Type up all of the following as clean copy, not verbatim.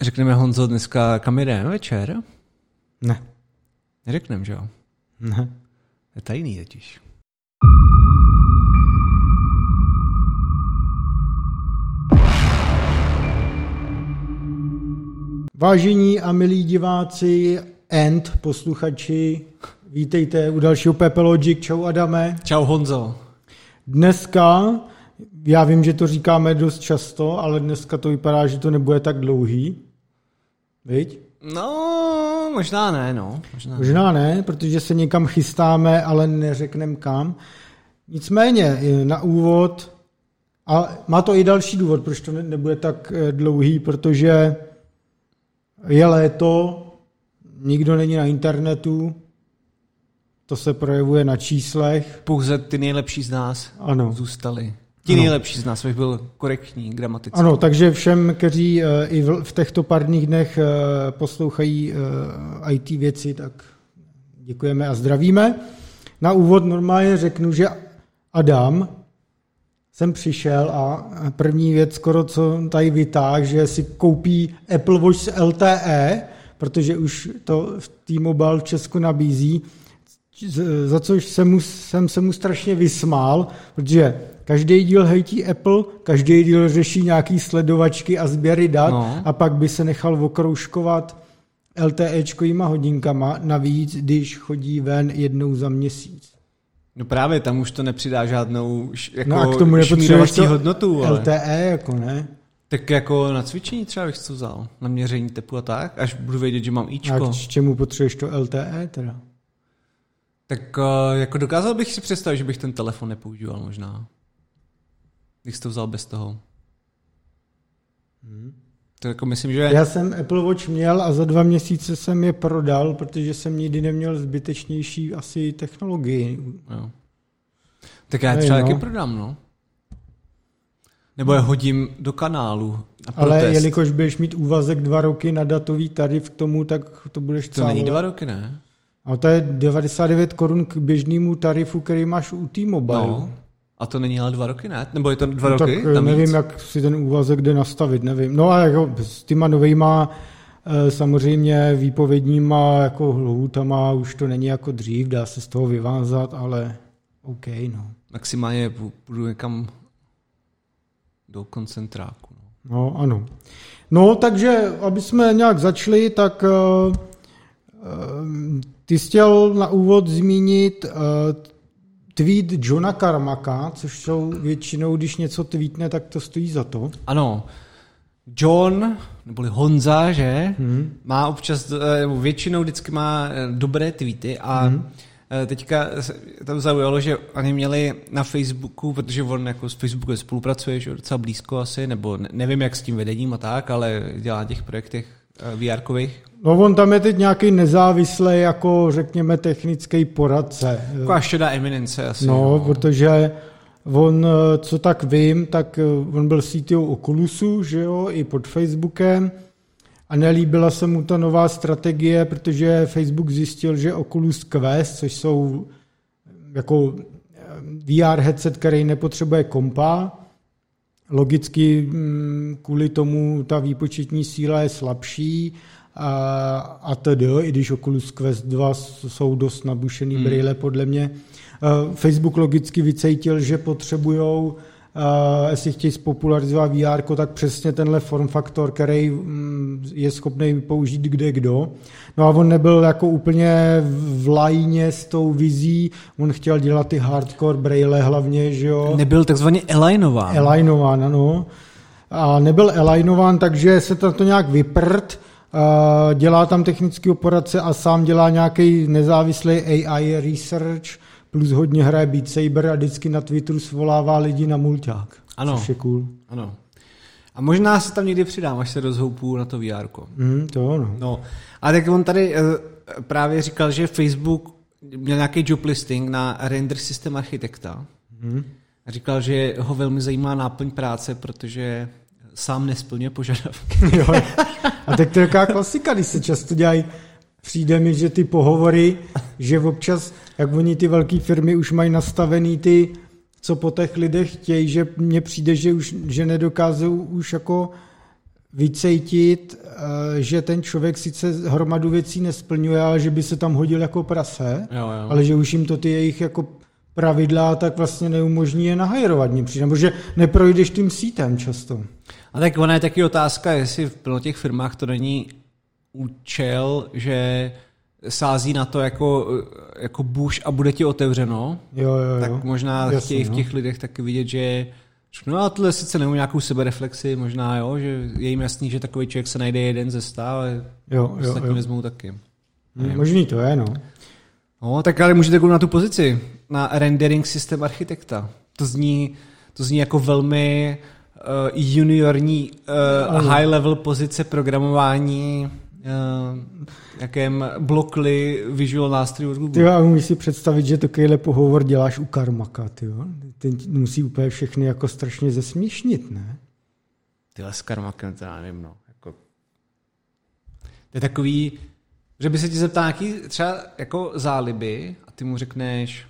Řekneme, Honzo, dneska kam jdeme večer? Ne. Neřekneme, že jo? Ne. Je tajný totiž. Vážení a milí diváci and posluchači, vítejte u dalšího Pepe Logic. Čau Adame. Čau Honzo. Dneska, já vím, že to říkáme dost často, ale dneska to vypadá, že to nebude tak dlouhý. Viď? No, možná ne, no. Možná ne, protože se někam chystáme, ale neřekneme kam. Nicméně, na úvod, a má to i další důvod, proč to nebude tak dlouhý, protože je léto, nikdo není na internetu, to se projevuje na číslech. Pouze ty nejlepší z nás zůstali. Ti nejlepší z nás, abych byl korektní, gramatický. Ano, takže všem, kteří i v těchto pár dnech poslouchají IT věci, tak děkujeme a zdravíme. Na úvod normálně řeknu, že Adam sem přišel a první věc skoro, co tady vytáhl, že si koupí Apple Watch s LTE, protože už to v T-Mobile v Česku nabízí, za což jsem se mu strašně vysmál, protože každý díl hejtí Apple, každý díl řeší nějaký sledovačky a sběry dat a pak by se nechal okroužkovat LTEčkovýma hodinkama, navíc, když chodí ven jednou za měsíc. No právě, tam už to nepřidá žádnou šmírovací hodnotu. Ale LTE jako ne. Tak jako na cvičení třeba bych to vzal, na měření tepu a tak, až budu vědět, že mám ičko. A k čemu potřebuješ to LTE teda? Tak jako dokázal bych si představit, že bych ten telefon nepoužíval možná. Když jsi to vzal bez toho. To jako myslím, že... Já jsem Apple Watch měl a za 2 měsíce jsem je prodal, protože jsem nikdy neměl zbytečnější asi technologii. Jo. Tak já třeba taky prodám, no. Nebo je hodím do kanálu. Ale jelikož budeš mít úvazek 2 roky na datový tarif k tomu, tak to budeš celou... To není 2 roky, ne? A to je 99 korun k běžnému tarifu, který máš u T-Mobile. No. A to není ale 2 roky, ne? Nebo je to 2 roky? Tak tam nevím, jak si ten úvazek jde nastavit, nevím. No a jako s těma novejma samozřejmě výpovědníma jako lhůtama už to není jako dřív, dá se z toho vyvázat, ale OK, no. Maximálně půjdu někam do koncentráku. No, no ano. No, takže, aby jsme nějak začali, tak... Ty jsi chtěl na úvod zmínit tweet Johna Carmacka, což jsou většinou, když něco tweetne, tak to stojí za to. Ano. John, neboli Honza, že? Má občas, většinou vždycky má dobré tweety a teďka tam zaujalo, že oni měli na Facebooku, protože on jako s Facebookem spolupracuje, že docela blízko asi, nebo nevím jak s tím vedením a tak, ale dělá na těch projektech VR-kových. No on tam je teď nějaký nezávislý, jako řekněme, technický poradce. Taková šedá eminence asi. No, protože on, co tak vím, tak on byl CTO Oculusu, že jo, i pod Facebookem a nelíbila se mu ta nová strategie, protože Facebook zjistil, že Oculus Quest, což jsou jako VR headset, který nepotřebuje kompa, logicky kvůli tomu ta výpočetní síla je slabší a tedy, i když Oculus Quest 2 jsou dost nabušený brýle, podle mě. Facebook logicky vycítil, že potřebujou, jestli chtějí spopularizovat VR, tak přesně tenhle formfaktor, který je schopný použít kde kdo. No a on nebyl jako úplně v lajně s tou vizí, on chtěl dělat ty hardcore brejle hlavně, že jo. Nebyl takzvaně alignován. Alignován, ano. A nebyl alignován, takže se to nějak vyprt, dělá tam technického poradce a sám dělá nějaký nezávislý AI research, plus hodně hraje Beat Saber a vždycky na Twitteru svolává lidi na mulťák, což je cool. Ano. A možná se tam někdy přidám, až se rozhoupu na to VR-ko. No. A tak on tady právě říkal, že Facebook měl nějaký job listing na render system architekta. A říkal, že ho velmi zajímá náplň práce, protože sám nesplňuje požadavky. Jo. A tak to je taková klasika, když se často dělají. Přijde mi, že ty pohovory, že občas, jak oni ty velké firmy už mají nastavený ty, co po těch lidech chtějí, že mně přijde, že nedokážou už jako vycejtit, že ten člověk sice hromadu věcí nesplňuje, ale že by se tam hodil jako prase, jo. Ale že už jim to ty jejich jako pravidla tak vlastně neumožní je nahajrovat, protože neprojdeš tím sítem často. A tak ona je taky otázka, jestli v těch firmách to není účel, že sází na to jako buš a bude ti otevřeno, jo. Tak možná jasný, chtějí v těch lidech taky vidět, že a tohle sice nemůže nějakou sebereflexi, možná, že je jim jasný, že takový člověk se najde jeden ze sta, ale ostatní vezmou taky. Možný to je, No, tak ale můžete jít na tu pozici, na rendering systém architekta. To zní jako velmi juniorní high-level pozice programování, jakém blokli visual nástrojů od Google. A můžu si představit, že takovýhle pohovor děláš u Carmacka, ten musí úplně všechny jako strašně zesměšnit, ne? Tyhle s Carmackem, to já nevím, To je takový, že by se ti zeptal nějaký třeba jako záliby a ty mu řekneš,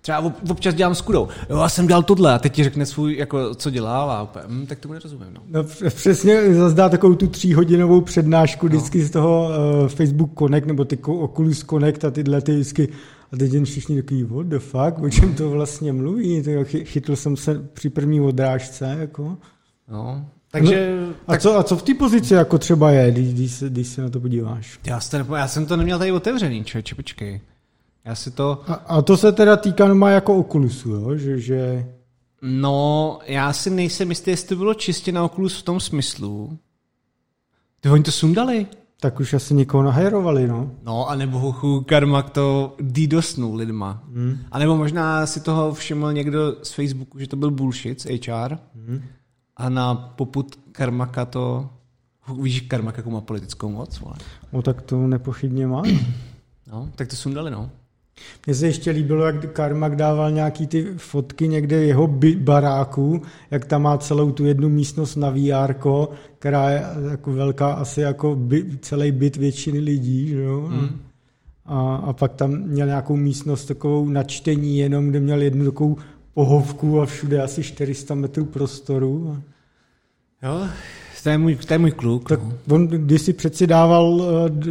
třeba občas dělám s Kudou, jo, já jsem dělal tohle a teď ti řekne svůj, jako, co dělal a úplně, tak tomu nerozumím. No přesně, zase dá takovou tu 3hodinovou přednášku vždycky z toho Facebook Connect nebo ty Oculus Connect a tyhle ty vždycky a teď jen všichni takový, what the fuck, o čem to vlastně mluví, chytl jsem se při první odrážce, jako. No. Takže, no, a co v té pozici jako třeba je, když se na to podíváš? Já jsem to neměl tady otevřený, člověče, počkej. A to se teda týká jako Oculusu, jo? Že... No, já si nejsem jistý, jestli to bylo čistě na Oculus v tom smyslu. Ty oni to sundali. Tak už asi někoho nahajrovali, no. No, anebo Carmack to dýdosnul lidma. A nebo možná si toho všiml někdo z Facebooku, že to byl bullshit z HR. A na popud Carmacka to... Víš, Carmack jako má politickou moc? Ale... No, tak to nepochybně má. No, tak to sundali, no. Mně se ještě líbilo, jak Carmack dával nějaký ty fotky někde jeho baráku, jak tam má celou tu jednu místnost na VR-ko, která je jako velká asi jako celý byt většiny lidí, že jo? A pak tam měl nějakou místnost takovou na čtení jenom, kde měl jednu takovou pohovku a všude asi 400 metrů prostoru. Jo, to je můj kluk. Tak on když si přeci dával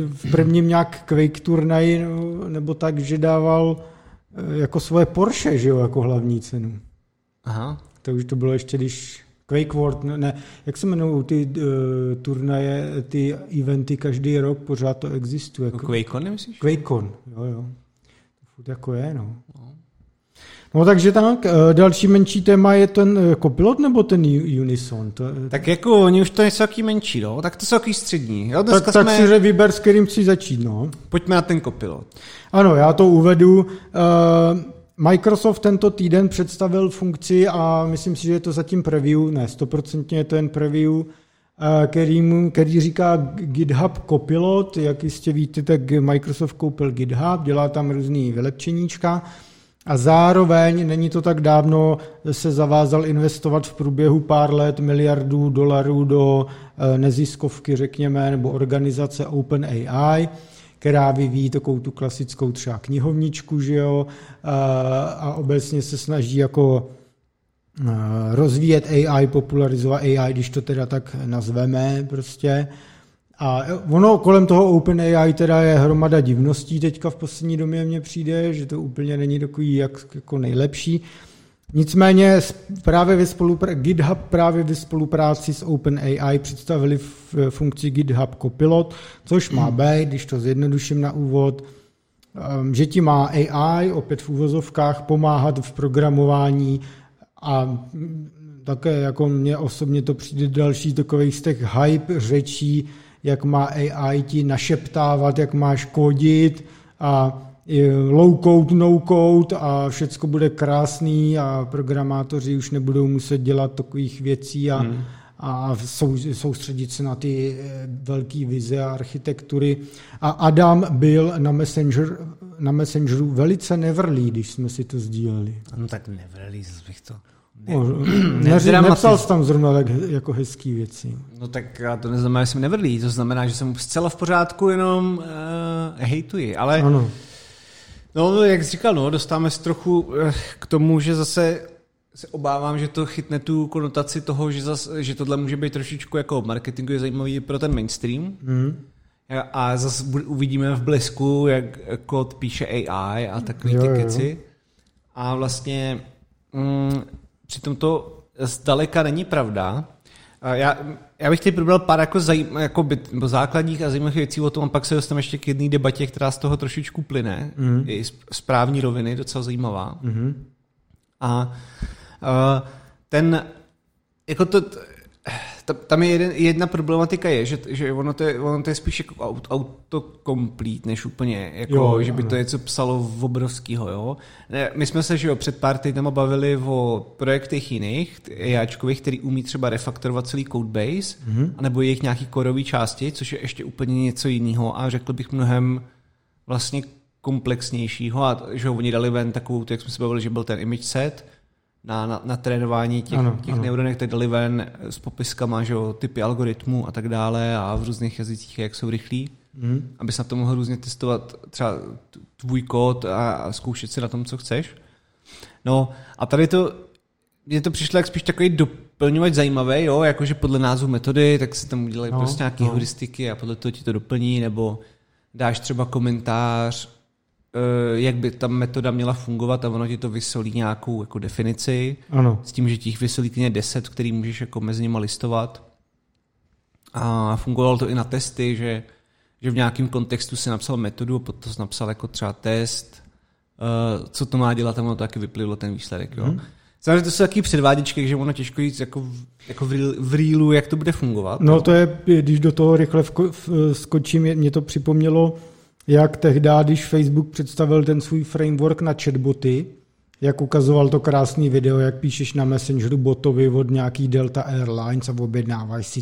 v prvním nějak Quake turnaj, nebo tak, že dával jako svoje Porsche, že jo, jako hlavní cenu. Aha. To už to bylo ještě, když Quake World, jak se jmenují ty turnaje, ty eventy každý rok, pořád to existuje. Quakecon, nemyslíš? Quakecon, jo. To furt jako je, no. No takže tak, další menší téma je ten Copilot nebo ten Unison? Tak jako oni už to nejsou jaký menší, no? Tak to jsou jaký střední. Jo? Tak si vyber, s kterým chci začít. No. Pojďme na ten Copilot. Ano, já to uvedu. Microsoft tento týden představil funkci a myslím si, že je to zatím preview, ne 100% je to jen preview, který říká GitHub Copilot. Jak jistě víte, tak Microsoft koupil GitHub, dělá tam různý vylepšeníčka. A zároveň, není to tak dávno, se zavázal investovat v průběhu pár let $1 miliard do neziskovky, řekněme, nebo organizace OpenAI, která vyvíjí takovou tu klasickou třeba knihovničku, že jo, a obecně se snaží jako rozvíjet AI, popularizovat AI, když to teda tak nazveme prostě. A ono kolem toho OpenAI teda je hromada divností teďka v poslední době mně přijde, že to úplně není takový jako nejlepší. Nicméně GitHub právě ve spolupráci s OpenAI představili funkci GitHub Copilot, což má být, když to zjednoduším na úvod, že ti má AI, opět v uvozovkách, pomáhat v programování a také jako mně osobně to přijde další takových z těch hype řečí, jak má AI ti našeptávat, jak máš kodit a low code, no code a všecko bude krásný a programátoři už nebudou muset dělat takových věcí a soustředit se na ty velké vize a architektury. A Adam byl na Messengeru velice nevrlý, když jsme si to sdíleli. No tak nevrlý, zase bych to... Nepsal jsi tam zrovna tak jako hezký věci. No tak to neznamená, že jsem nevrlý, to znamená, že jsem zcela v pořádku, jenom hejtuji, ale ano. No jak jsi říkal, dostáváme se trochu k tomu, že zase se obávám, že to chytne tu konotaci toho, že tohle může být trošičku jako marketingově zajímavý pro ten mainstream. Mm. A zase uvidíme v Blesku, jak kód píše AI a takový ty keci. A vlastně přitom to zdaleka není pravda. Já bych tady probral pár jako základních a zajímavých věcí o tom, a pak se dostaneme ještě k jedné debatě, která z toho trošičku plyne. Mm. I z právní roviny, docela zajímavá. Mm. A ten, jako to... Tam je jedna problematika je, že ono to je spíš jako autocomplete, než úplně, jako, že by to něco psalo v obrovskýho. Jo? My jsme se před pár týdnama bavili o projektech jiných, jáčkových, který umí třeba refaktorovat celý codebase, anebo jejich nějaký korový části, což je ještě úplně něco jiného a řekl bych mnohem vlastně komplexnějšího a že oni dali ven takovou, jak jsme se bavili, že byl ten image set, na trénování těch neuronek, tak dali ven s popiskama, že jo, typy algoritmů a tak dále a v různých jazycích, jak jsou rychlí, aby se na to mohl různě testovat třeba tvůj kód a zkoušet si na tom, co chceš. No a tady to, mně to přišlo jak spíš takový doplňovač zajímavý, jo, jakože podle názvu metody, tak si tam udělají prostě nějaké heuristiky a podle toho ti to doplní, nebo dáš třeba komentář, jak by ta metoda měla fungovat a ono ti to vysolí nějakou jako definici, s tím, že těch vysolí klidně 10, který můžeš jako mezi nimi listovat. A fungovalo to i na testy, že v nějakém kontextu si napsal metodu a potom napsal jako třeba test, co to má dělat a ono taky vyplivlo ten výsledek. Jo? Samozřejmě to jsou taky předvádičky, že ono těžko jít jako v reelu, jak to bude fungovat. No to je, když do toho rychle skočím, mě to připomnělo, jak tehdy, když Facebook představil ten svůj framework na chatboty, jak ukazoval to krásný video, jak píšeš na Messengeru botovi od nějaký Delta Airlines a objednáváš si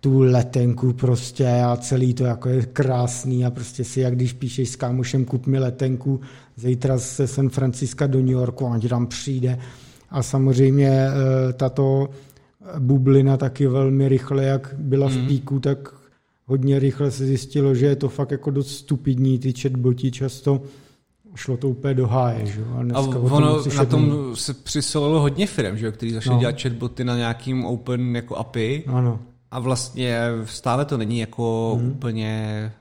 tu letenku prostě a celý to jako je krásný a prostě si, jak když píšeš s kámošem, kup mi letenku, zítra se San Francisca do New Yorku, on ti tam přijde. A samozřejmě tato bublina taky velmi rychle, jak byla v píku, tak hodně rychle se zjistilo, že je to fakt jako dost stupidní, ty chatboti často šlo to úplně do háje. Že? A ono na tom se přisolilo hodně firm, že? Který začali dělat chatboty na nějakým open jako API a vlastně stále to není jako úplně...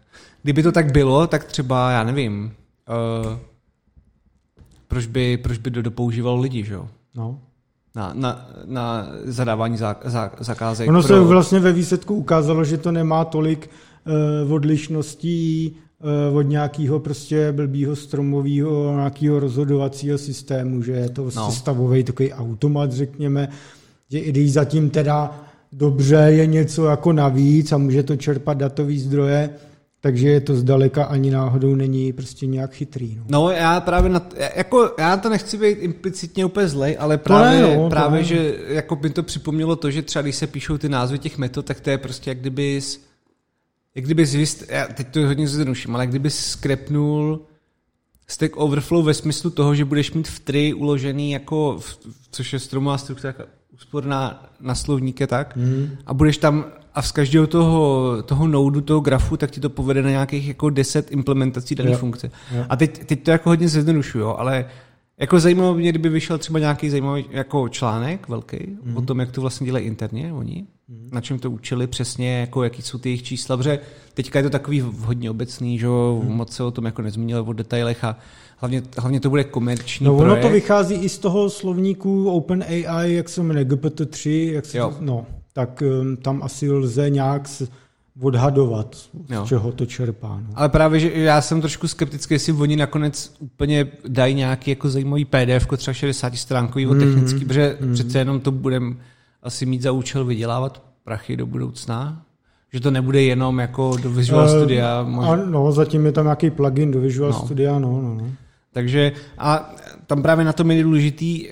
Kdyby to tak bylo, tak třeba, já nevím, proč by dopoužíval lidi, že jo? No. Na zadávání zakázek. Ono se vlastně ve výsledku ukázalo, že to nemá tolik odlišností od nějakého prostě blbýho stromového nějakého rozhodovacího systému, že je to sestavový takový automat, řekněme, že i když zatím teda dobře je něco jako navíc a může to čerpat datový zdroje, takže je to zdaleka ani náhodou není prostě nějak chytrý. No já právě já to nechci být implicitně úplně zlej, ale právě že jako by to připomnělo to, že třeba když se píšou ty názvy těch metod, tak to je prostě jak kdyby já teď to hodně zjednoduším, ale jak kdyby skrepnul Stack Overflow ve smyslu toho, že budeš mít v tri uložený jako, což je stromová struktura úsporná na slovníke tak, a budeš tam a z každého toho noudu, toho grafu, tak ti to povede na nějakých jako 10 implementací dané funkce. Jo. A teď to jako hodně zjednodušuju, ale jako zajímalo mě, kdyby vyšel třeba nějaký zajímavý jako článek velký o tom, jak to vlastně dělají interně oni, na čem to učili přesně, jako jaký jsou ty jejich čísla, protože teďka je to takový hodně obecný, že moc se o tom jako nezmínil o detailech a hlavně to bude komerční projekt. Ono to vychází i z toho slovníku OpenAI, jak se jmenuje, GPT 3, jak se tak tam asi lze nějak odhadovat, z čeho to čerpá. No. Ale právě, že já jsem trošku skeptický, jestli oni nakonec úplně dají nějaký jako zajímavý PDF, třeba 60-stránkový o technický, protože přece jenom to budeme asi mít za účel vydělávat prachy do budoucna. Že to nebude jenom jako do Visual Studia. No, zatím je tam nějaký plugin do Visual Studia. Takže a tam právě na tom je důležitý,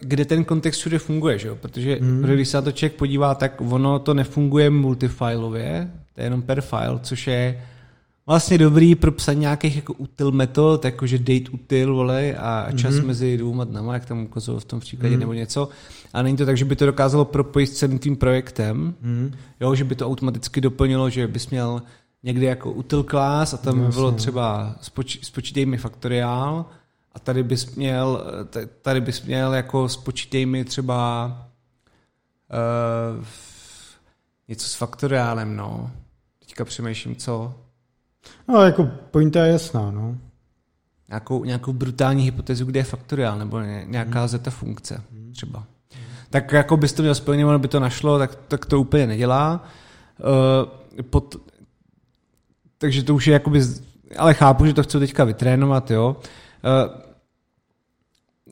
kde ten kontext všude funguje, že jo? Protože když se na to člověk podívá, tak ono to nefunguje multifilově, to je jenom per file, což je vlastně dobrý pro psaní nějakých jako util metod, jakože date util, vole, a čas mezi dvouma dnama, jak tam ukazují v tom příkladě, nebo něco. A není to tak, že by to dokázalo propojit s celým tím projektem, jo? Že by to automaticky doplnilo, že bys měl někde jako util class a tam by bylo třeba spočítej mi faktoriál, A tady bys měl jako spočítej mi třeba něco s faktoriálem, no. Teďka přemýšlím, co? No, jako pointa je jasná, no. Nějakou brutální hypotézu, kde je faktoriál, nebo nějaká zeta funkce třeba. Tak jako bys to měl splněno, nebo by to našlo, tak to úplně nedělá. Takže to už je jakoby... Ale chápu, že to chci teďka vytrénovat, jo.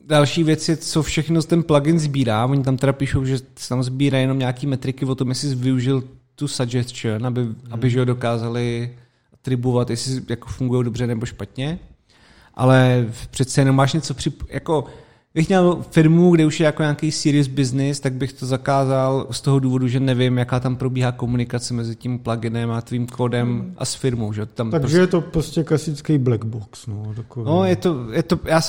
Další věc je, co všechno ten plugin sbírá. Oni tam teda píšou, že tam sbírá jenom nějaký metriky o tom, jestli využil tu suggestion, aby ho dokázali atribuovat, jestli jako fungují dobře nebo špatně. Ale přece jenom máš něco jako bych měl firmu, kde už je jako nějaký serious business, tak bych to zakázal z toho důvodu, že nevím, jaká tam probíhá komunikace mezi tím pluginem a tvým kódem a s firmou. Že? Tam takže je to prostě klasický black box. No, takový. No je to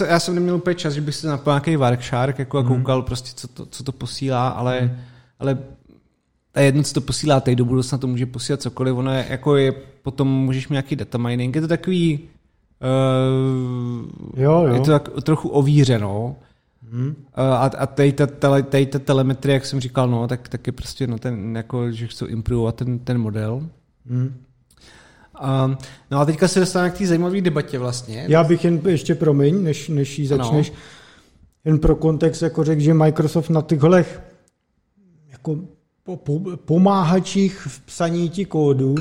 já jsem neměl úplně čas, že bych se napal nějaký Warkshark jako a koukal prostě, co to posílá, ale a jedno, co to posílá, teď do budoucna to může posílat cokoliv, ono je, jako je, potom můžeš mít nějaký data mining, je to takový jo. Je to tak trochu ovířeno. A tady ta telemetrie, jak jsem říkal, no, tak je prostě no, ten, jako, že chcou improvovat ten model. No a teďka se dostaneme k té zajímavé debatě vlastně. Já bych jen ještě, promiň, než ji začneš, jen pro kontext jako řekl, že Microsoft na těchto jako pomáhačích v psaní ti kódu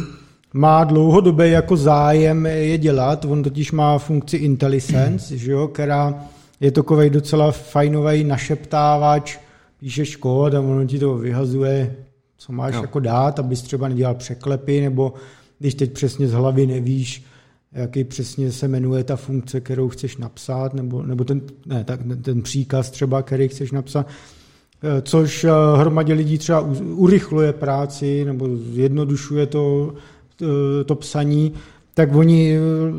má dlouhodobě jako zájem je dělat. On totiž má funkci IntelliSense, že jo, která je takovej docela fajnovej našeptávač, píšeš kód a ono ti to vyhazuje, co máš jako dát, abys třeba nedělal překlepy, nebo když teď přesně z hlavy nevíš, jaký přesně se jmenuje ta funkce, kterou chceš napsat, nebo ten příkaz třeba, který chceš napsat, což hromadě lidí třeba urychluje práci, nebo zjednodušuje to psaní, tak oni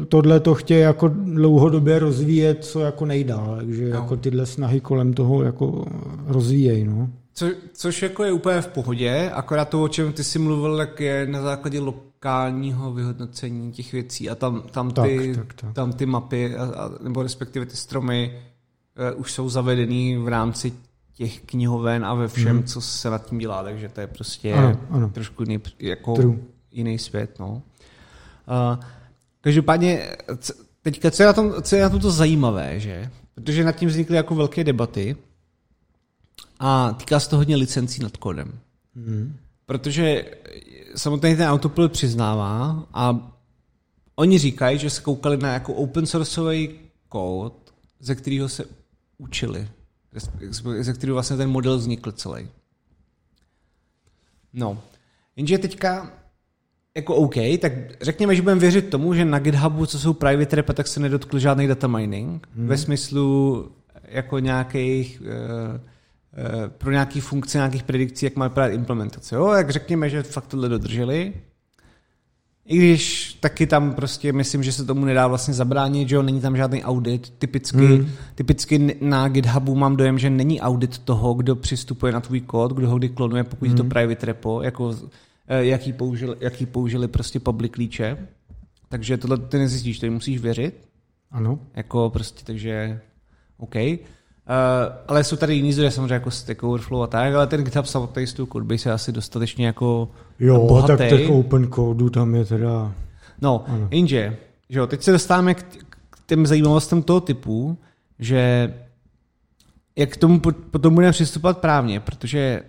tohle to chtějí jako dlouhodobě rozvíjet, co jako nejdál, takže jako tyhle snahy kolem toho jako rozvíjejí. No. Což jako je úplně v pohodě, akorát to, o čem ty jsi mluvil, tak je na základě lokálního vyhodnocení těch věcí a tam ty mapy, nebo respektive ty stromy už jsou zavedený v rámci těch knihoven a ve všem, co se nad tím dělá, takže to je prostě ano. Trošku jako jiný svět, no. Každopádně teďka, co je na tom to zajímavé, že? Protože nad tím vznikly jako velké debaty a týká se to hodně licencí nad kódem. Protože samotný ten autopilot přiznává a oni říkají, že se koukali na jako open sourceový kód, ze kterého se učili, ze kterého vlastně ten model vznikl celý. No, jenže teďka jako OK, tak řekněme, že budeme věřit tomu, že na GitHubu, co jsou private repa, tak se nedotkl žádný data mining ve smyslu jako nějakých pro nějaký funkce, nějakých predikcí, jak má vypadat implementace. Jo, tak řekněme, že fakt tohle dodrželi. I když taky tam prostě myslím, že se tomu nedá vlastně zabránit, že jo, není tam žádný audit. Typicky na GitHubu mám dojem, že není audit toho, kdo přistupuje na tvůj kód, kdo ho kdy klonuje, pokud je to private repo, jako jaký použili prostě public klíče. Takže tohle ty nezjistíš, to musíš věřit. Ano. Jako prostě, takže OK. Ale jsou tady jiný zdroje, samozřejmě jako Stack Overflow a tak, ale ten GitHub samotný z toho codebase je asi dostatečně jako bohatý. Jo, tak těch open codeu tam je teda... No, ano. Jenže, že jo, teď se dostáváme k těm zajímavostem toho typu, že jak k tomu potom budeme přistupovat právně, protože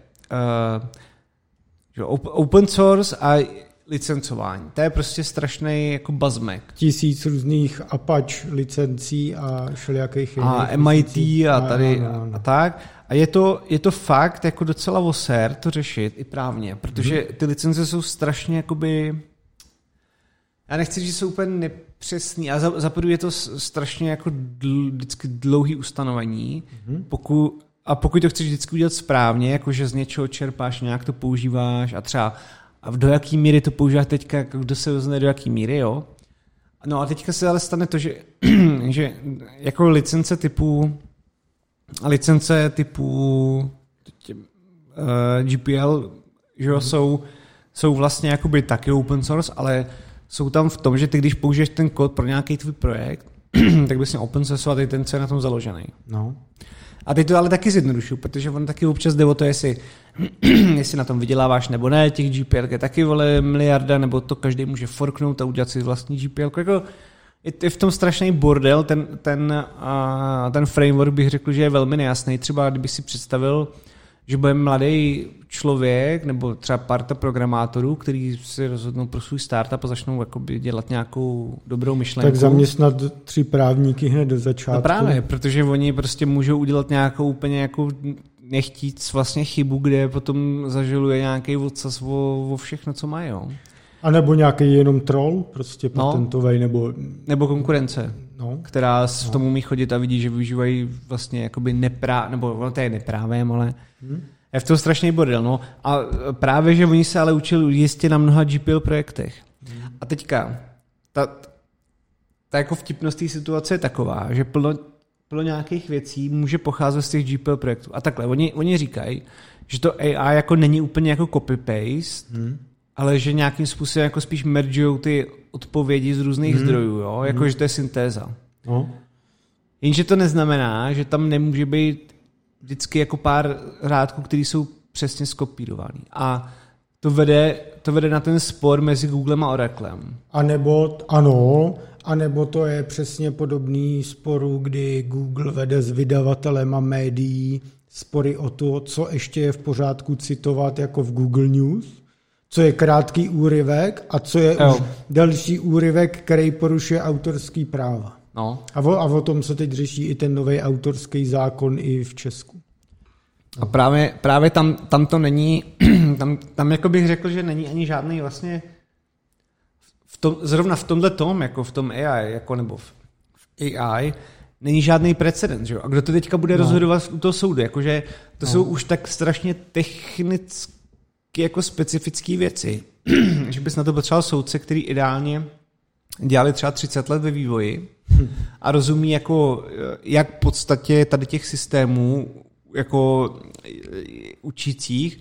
open source a licencování. To je prostě strašný jako bazmek. 1000 různých Apache licencí a všelijakých a MIT a tady a tak. A je to fakt jako docela vosér to řešit i právně, protože ty licence jsou strašně jakoby... Já nechci říct, že jsou úplně nepřesný, ale zaprvé je to strašně jako vždycky dlouhý ustanovení, pokud to chceš vždycky udělat správně, jakože z něčeho čerpáš, nějak to používáš a třeba a do jaký míry to používáš teďka, kdo se rozhodne do jaký míry, jo. No a teďka se ale stane to, že jako licence typu GPL, že jo, jsou vlastně jakoby taky open source, ale jsou tam v tom, že ty když použiješ ten kód pro nějaký tvůj projekt, tak bys měl open sourceovat i ten, co je na tom založený. No. A teď to ale taky zjednodušuju, protože on taky občas jde o to, jestli na tom vyděláváš nebo ne, těch GPL je taky vole miliarda, nebo to každý může forknout a udělat si vlastní GPL. Jako je v tom strašný bordel, ten framework bych řekl, že je velmi nejasný. Třeba kdybych si představil, že bude mladý člověk nebo třeba parta programátorů, který si rozhodnou pro svůj startup a začnou jakoby dělat nějakou dobrou myšlenku. Tak zaměstnat 3 právníky hned do začátku. No právě, protože oni prostě můžou udělat nějakou úplně jako nechtít vlastně chybu, kde potom zažiluje nějaký odsaz o všechno, co mají. Jo. A nebo nějaký jenom troll, prostě patentovej, nebo konkurence, která v tom umí chodit a vidí, že využívají vlastně jakoby nebo to je neprávém, ale je v tom strašný bordel. No. A právě, že oni se ale učili jistě na mnoha GPL projektech. A teďka, ta jako vtipnost té situace je taková, že plno nějakých věcí může pocházet z těch GPL projektů. A takhle, oni říkají, že to AI jako není úplně jako copy-paste, ale že nějakým způsobem jako spíš mergujou ty odpovědi z různých zdrojů, jo? Jako, že to je syntéza. No. Jenže to neznamená, že tam nemůže být vždycky jako pár řádků, které jsou přesně skopírované. A to vede na ten spor mezi Googlem a Oraclem. A nebo to je přesně podobný sporu, kdy Google vede s vydavatelem a médií spory o to, co ještě je v pořádku citovat jako v Google News, co je krátký úryvek a co je už další úryvek, který porušuje autorský práva. No. A o tom se teď řeší i ten nový autorský zákon i v Česku. No. A právě tam to není, tam jako bych řekl, že není ani žádný vlastně zrovna v tomhle tom, jako v tom AI, jako nebo v AI, není žádný precedent, že jo? A kdo to teďka bude rozhodovat u toho soudu? Jakože to jsou už tak strašně technické jako specifické věci, že bys na to potřeboval soudce, který ideálně dělali třeba 30 let ve vývoji a rozumí jako, jak v podstatě tady těch systémů jako učících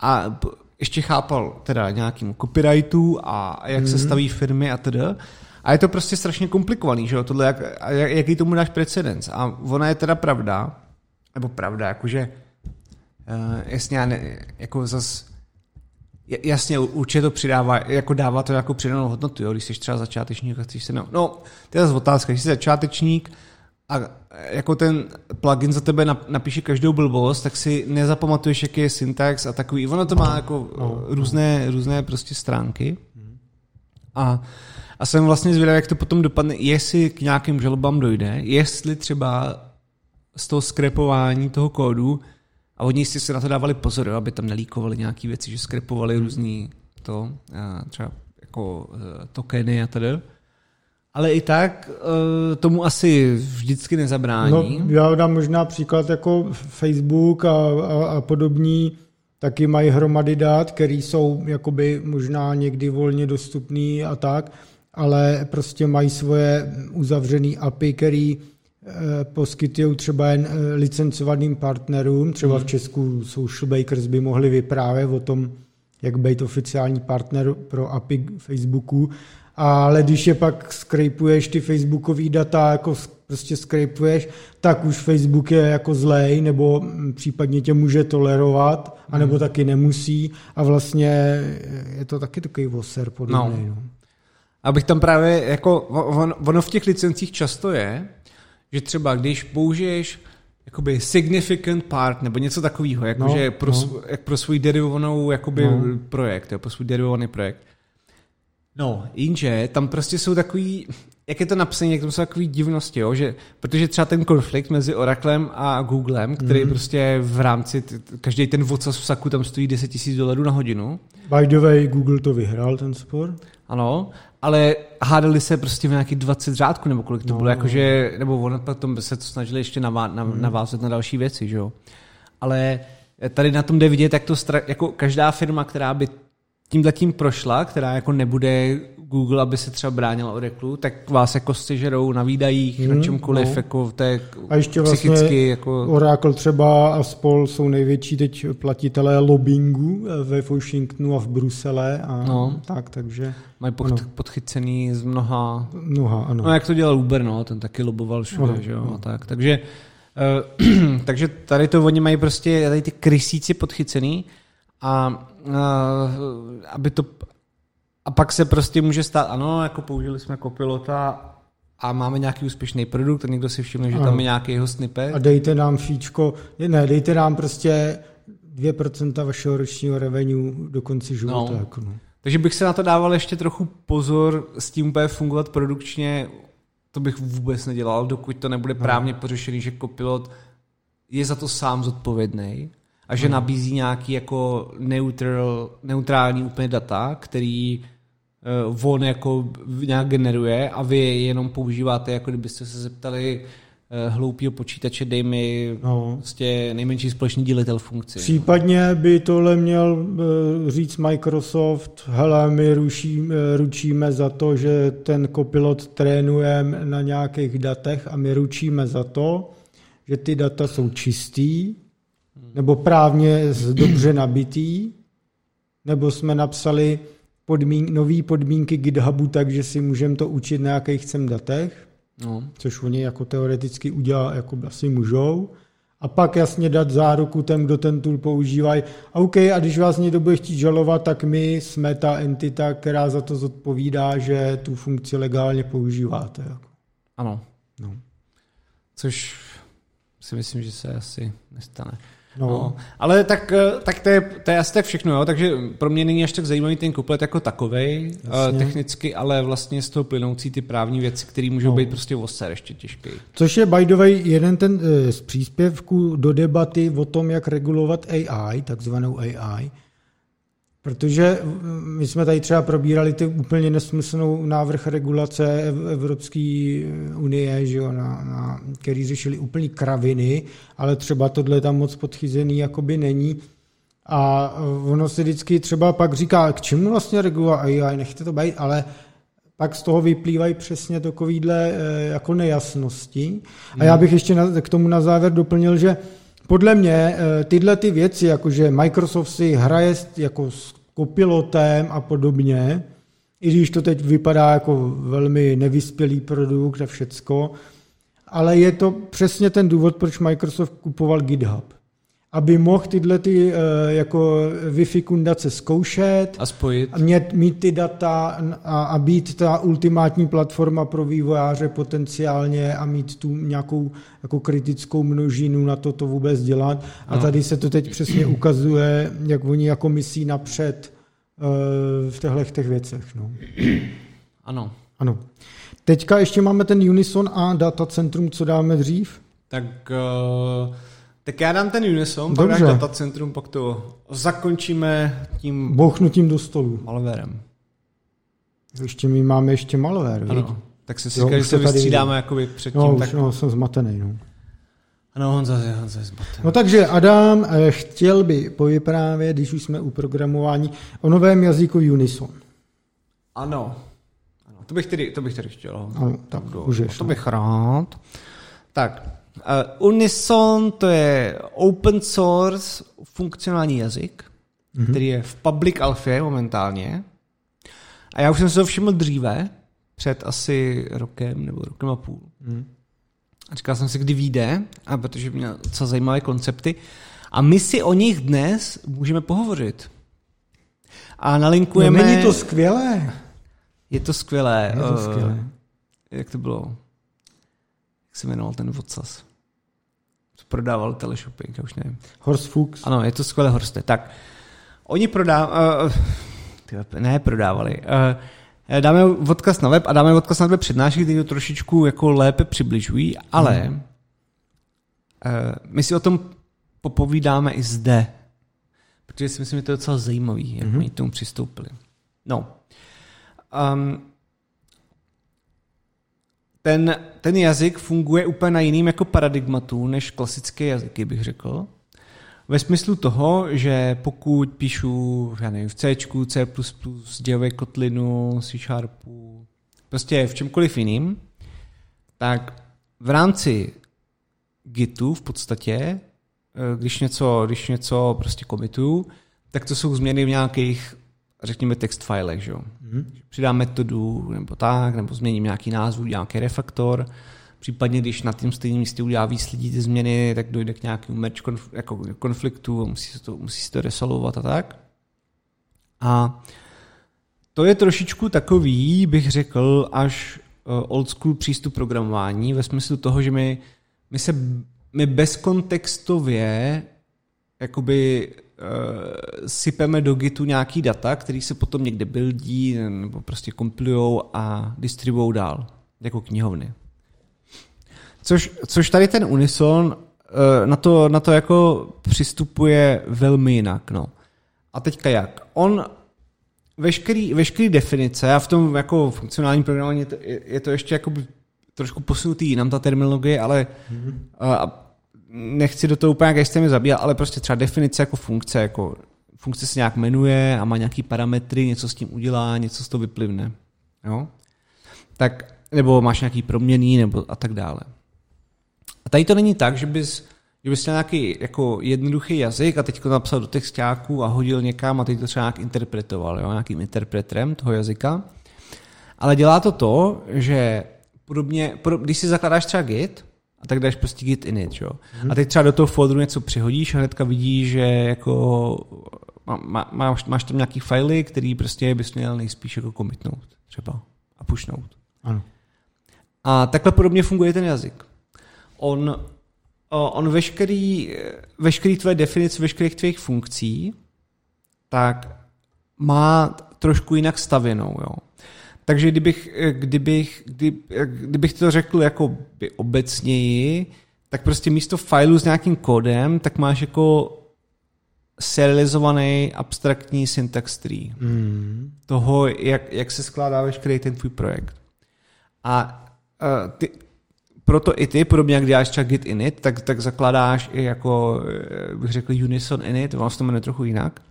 a ještě chápal teda nějakým copyrightu a jak se staví firmy a teda. A je to prostě strašně komplikovaný, že jo, tohle, jaký tomu dáš precedens. A ona je teda pravda, jakože jasně, jako zas jasně, určitě to přidává, jako dává to jako přidanou hodnotu, jo? Když jsi třeba začátečník a chceš se... No, to je zase otázka, když jsi začátečník a jako ten plugin za tebe napíše každou blbost, tak si nezapamatuješ, jaký je syntax a takový. Ono to má jako různé prostě stránky. A jsem vlastně zvědavý, jak to potom dopadne, jestli k nějakým žalobám dojde, jestli třeba z toho skrepování toho kódu. A hodně si na to dávali pozor, aby tam nelíkovali nějaké věci, že skrepovali různý to, třeba jako tokeny a tedy. Ale i tak tomu asi vždycky nezabrání. No, já dám možná příklad jako Facebook a podobní, taky mají hromady dat, které jsou jakoby možná někdy volně dostupný a tak, ale prostě mají svoje uzavřený API, který poskytují třeba jen licencovaným partnerům, třeba v Česku social bakers by mohli vyprávět o tom, jak být oficiální partner pro API Facebooku, ale když je pak skrejpuješ ty facebookový data, jako prostě skrejpuješ, tak už Facebook je jako zlej, nebo případně tě může tolerovat, anebo taky nemusí a vlastně je to taky takový voser podobný. No. Abych tam právě, jako ono v těch licencích často je, že třeba když použiješ jakoby significant part nebo něco takového, jakože pro svůj derivovanou jakoby projekt, pro svůj derivovaný projekt. No, jinže tam prostě jsou takový, jak je to napsané, jak tam jsou takový divnosti, jo, že protože třeba ten konflikt mezi Oraclem a Googlem, který prostě v rámci každý ten vocas v saku tam stojí $10,000 na hodinu. By the way, Google to vyhrál ten spor. Ano, ale hádali se prostě v nějakých 20 řádků, nebo kolik to bylo, jakože, nebo ono potom se to snažili ještě navázat na další věci, že jo. Ale tady na tom jde vidět, jak to jako každá firma, která by tímhletím prošla, která jako nebude Google, aby se třeba bránil od reklu, tak vás jako sežerou na výdajích, na čemkoliv, jako to je a ještě psychicky. Vlastně jako... Oracle třeba a spol jsou největší teď platitelé lobbingu ve Washingtonu a v Brusele a tak, takže... Mají podchycený z mnoha... No, jak to dělal Uber, ten taky loboval všude, že jo, a tak, takže... takže tady to oni mají prostě tady ty krysíci podchycený aby to... A pak se prostě může stát, ano, jako použili jsme kopilota a máme nějaký úspěšný produkt a někdo si všimne, že tam je nějaký jeho snippet. A dejte nám fíčko, dejte nám prostě 2% vašeho ročního revenue do konce života. Takže bych se na to dával ještě trochu pozor, s tím bude fungovat produkčně, to bych vůbec nedělal, dokud to nebude právně pořešený, že kopilot je za to sám zodpovědný. A že nabízí nějaký jako neutrální úplně data, který on jako nějak generuje a vy jenom používáte, jako kdybyste se zeptali hloupýho počítače, dej mi prostě nejmenší společný dělitel funkci. Případně by tohle měl říct Microsoft, hele, my ručíme za to, že ten kopilot trénujeme na nějakých datech a my ručíme za to, že ty data jsou čistý, nebo právně dobře nabitý, nebo jsme napsali nový podmínky GitHubu, takže si můžeme to učit na jakých chcem datech, což oni jako teoreticky udělá, jako asi můžou. A pak jasně dát záruku ten, kdo ten tool používají. OK, a když vás někdo bude chtít žalovat, tak my jsme ta entita, která za to zodpovídá, že tu funkci legálně používáte. Ano. Což si myslím, že se asi nestane. Ale tak to je asi tak všechno, takže pro mě není až tak zajímavý ten kuplet jako takovej, technicky, ale vlastně z toho plynoucí ty právní věci, které můžou být prostě oser ještě těžký. Což je by the way jeden ten z příspěvků do debaty o tom, jak regulovat AI, takzvanou AI, protože my jsme tady třeba probírali ty úplně nesmyslnou návrh regulace Evropské unie, že jo, který řešili úplně kraviny, ale třeba tohle tam moc podchyzený jakoby není. A ono se vždycky třeba pak říká, k čemu vlastně regulovat AI, nechte to bajit, ale pak z toho vyplývají přesně takovýhle jako nejasnosti. A já bych ještě k tomu na závěr doplnil, že podle mě tyhle ty věci, jakože Microsoft si hraje jako s copilotem a podobně, i když to teď vypadá jako velmi nevyspělý produkt a všecko, ale je to přesně ten důvod, proč Microsoft kupoval GitHub. Aby mohl tyhle ty jako vyfikundace zkoušet a spojit a mít ty data a být ta ultimátní platforma pro vývojáře potenciálně a mít tu nějakou jako kritickou množinu na to vůbec dělat. A tady se to teď přesně ukazuje, jak oni jako myslí napřed v těchto věcech. Ano. Teďka ještě máme ten Unison a datacentrum, co dáme dřív? Tak já dám ten Unison, pak dáš datacentrum, pak to zakončíme tím... bouchnutím do stolu. Malwarem. Ještě my máme ještě malware, viď? Tak se říká, že se vystřídáme jakoby předtím. Jsem zmatený. Honza je zmatený. Takže Adam chtěl by povyprávět, když už jsme u programování, o novém jazyku Unison. Ano. To bych tedy chtěl. To bych rád. Tak... Unison to je open source funkcionální jazyk, který je v public alfě momentálně. A já už jsem se to všiml dříve, před asi rokem nebo rokem a půl. A říkal jsem si, kdy vyjde, a protože měl docela zajímavé koncepty. A my si o nich dnes můžeme pohovořit. A nalinkujeme... není to skvělé? Je to skvělé. Jak to bylo? Se jmenoval ten vocas. Prodával teleshopping, já už nevím. Horst Fuchs. Ano, je to skvělé, Horste. Tak, oni prodávali. Dáme odkaz na web a dáme odkaz na dvě přednášky, které to trošičku jako lépe přibližují, ale my si o tom popovídáme i zde, protože si myslím, že to je docela zajímavý, jak oni k tomu přistoupili. Ten jazyk funguje úplně na jiným jako paradigmatu než klasické jazyky, bych řekl. Ve smyslu toho, že pokud píšu v C, C++, dělové Kotlinu, C Sharpu, prostě v čemkoliv jiným, tak v rámci Gitu v podstatě, když něco prostě commitu, tak to jsou změny v nějakých, řekněme, text filech, že jo. Přidám metodu nebo tak, nebo změním nějaký názvu, nějaký refaktor. Případně, když na tím stejném místě udělá výsledí ty změny, tak dojde k nějakému konfliktu, musí se to resolvovat a tak. A to je trošičku takový, bych řekl, až old school přístup programování ve smyslu toho, že my bezkontextově jakoby sypeme do Gitu nějaký data, který se potom někde buildí nebo prostě kompilujou a distribuujou dál, jako knihovny. Což tady ten Unison na to jako přistupuje velmi jinak. No. A teďka jak? On veškerý definice, a v tom jako funkcionální programování je to ještě jakoby trošku posunutý jinam ta terminologie, ale nechci do toho úplně jak jste mě zabíjat, ale prostě třeba definice jako funkce se nějak jmenuje a má nějaký parametry, něco s tím udělá, něco z toho vyplivne. Jo? Tak nebo máš nějaký proměnný, nebo a tak dále. A tady to není tak, že bys měl nějaký jako jednoduchý jazyk a teďko napsal do textáku a hodil někam a teď to třeba nějak interpretoval, jo, nějakým interpretrem toho jazyka. Ale dělá to, že podobně, když si zakládáš třeba Git, a tak dáš prostě Git init, jo. A teď třeba do toho folderu něco přihodíš a hnedka vidíš, že jako máš tam nějaký filey, který prostě bys měl nejspíš jako commitnout třeba a pushnout. Ano. A takhle podobně funguje ten jazyk. On veškerý tvé definice, veškerých tvých funkcí, tak má trošku jinak stavěnou. Jo. Takže kdybych to řekl jako obecněji, tak prostě místo fileu s nějakým kódem, tak máš jako serializovaný abstraktní syntax tree toho, jak se skládá veškerý ten tvůj projekt. A proto i ty, podobně jak děláš třeba git init, tak zakládáš i jako, bych řekl, Unison init, vlastně to jmenuje trochu jinak,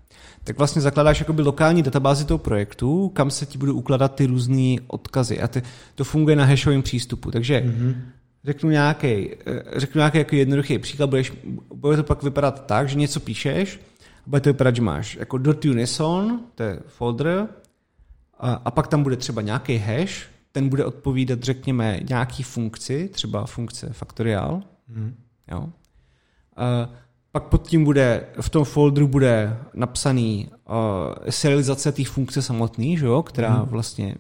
tak vlastně zakládáš jakoby lokální databázi toho projektu, kam se ti budou ukládat ty různý odkazy. A to funguje na hashovém přístupu. Takže řeknu nějaký jako jednoduchý příklad, bude to pak vypadat tak, že něco píšeš, a bude to vypadat, že máš jako .unison, to je folder, a pak tam bude třeba nějaký hash, ten bude odpovídat, řekněme, nějaký funkci, třeba funkce faktoriál. Jo. Pak pod tím bude, v tom folderu bude napsaný serializace té funkce samotný, že jo, která vlastně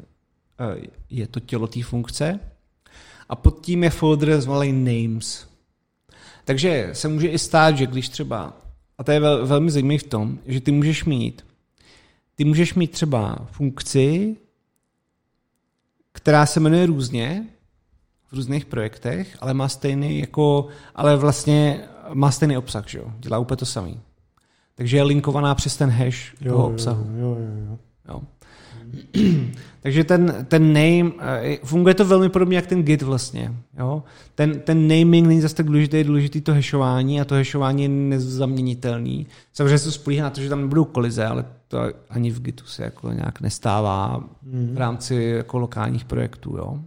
je to tělo té funkce. A pod tím je folder zvaný names. Takže se může i stát, že když třeba, a to je velmi zajímavé v tom, že ty můžeš mít třeba funkci, která se jmenuje různě v různých projektech, ale má stejný jako, ale vlastně má stejný obsah, že jo? Dělá úplně to samý. Takže je linkovaná přes ten hash toho obsahu. Jo. Takže ten name, funguje to velmi podobně jak ten git vlastně. Jo? Ten naming není zase tak důležitý to hashování a to hashování je nezaměnitelný. Samozřejmě se to spolíhá na to, že tam nebudou kolize, ale to ani v gitu se jako nějak nestává v rámci jako lokálních projektů. Jo?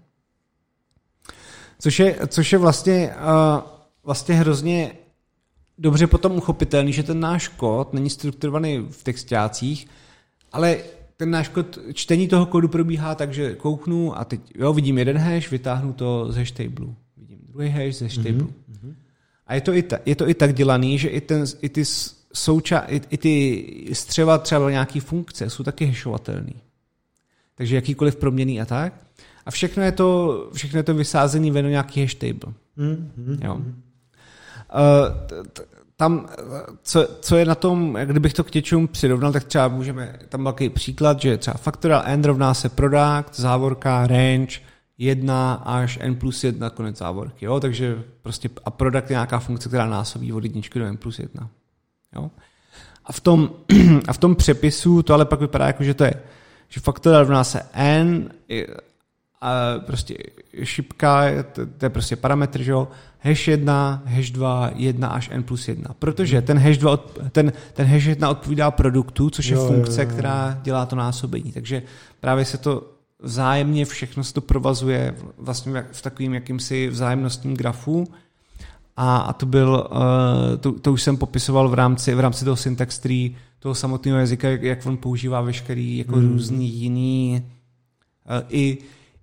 Což je vlastně hrozně dobře potom uchopitelný, že ten náš kód není strukturovaný v textácích, ale ten náš kód, čtení toho kódu probíhá tak, že kouknu a teď vidím jeden hash, vytáhnu to z hash tableu. Vidím druhý hash z hash tableu. A je to i tak dělaný, že i ty střeva třeba nějaký funkce jsou taky hashovatelný. Takže jakýkoliv proměnný a tak. A všechno je to vysázený ven nějaký hash table. Jo. Tam, co je na tom, kdybych to k něčemu přirovnal, tak třeba můžeme, tam velký příklad, že třeba factorial n rovná se product, závorka, range 1 až n plus 1, konec závorky. Jo? Takže prostě a product je nějaká funkce, která násobí od jedničky do n plus 1. Jo? A v tom přepisu to ale pak vypadá jako, že to je, že factorial rovná se n a prostě šipka, to je prostě parametr, že jo, hash 1, hash 2, 1 až n plus 1, protože ten hash 2, ten hash 1 odpovídá produktu, což je funkce, která dělá to násobení, takže právě se to vzájemně všechno se to provazuje vlastně v takovým jakýmsi vzájemnostním grafu a to byl, to už jsem popisoval v rámci toho syntax tree, toho samotného jazyka, jak on používá veškerý jako různý jiný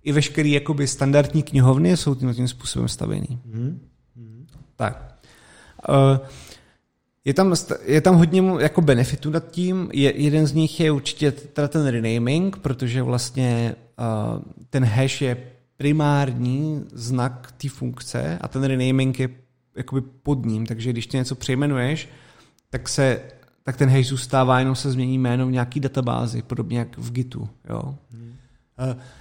i veškerý jakoby standardní knihovny jsou tím způsobem stavěný. Tak. Je tam hodně jako benefitů nad tím. Jeden z nich je určitě teda ten renaming, protože vlastně ten hash je primární znak té funkce a ten renaming je jakoby pod ním, takže když ty něco přejmenuješ, tak ten hash zůstává, jenom se změní jméno v nějaký databázi, podobně jak v Gitu. Jo?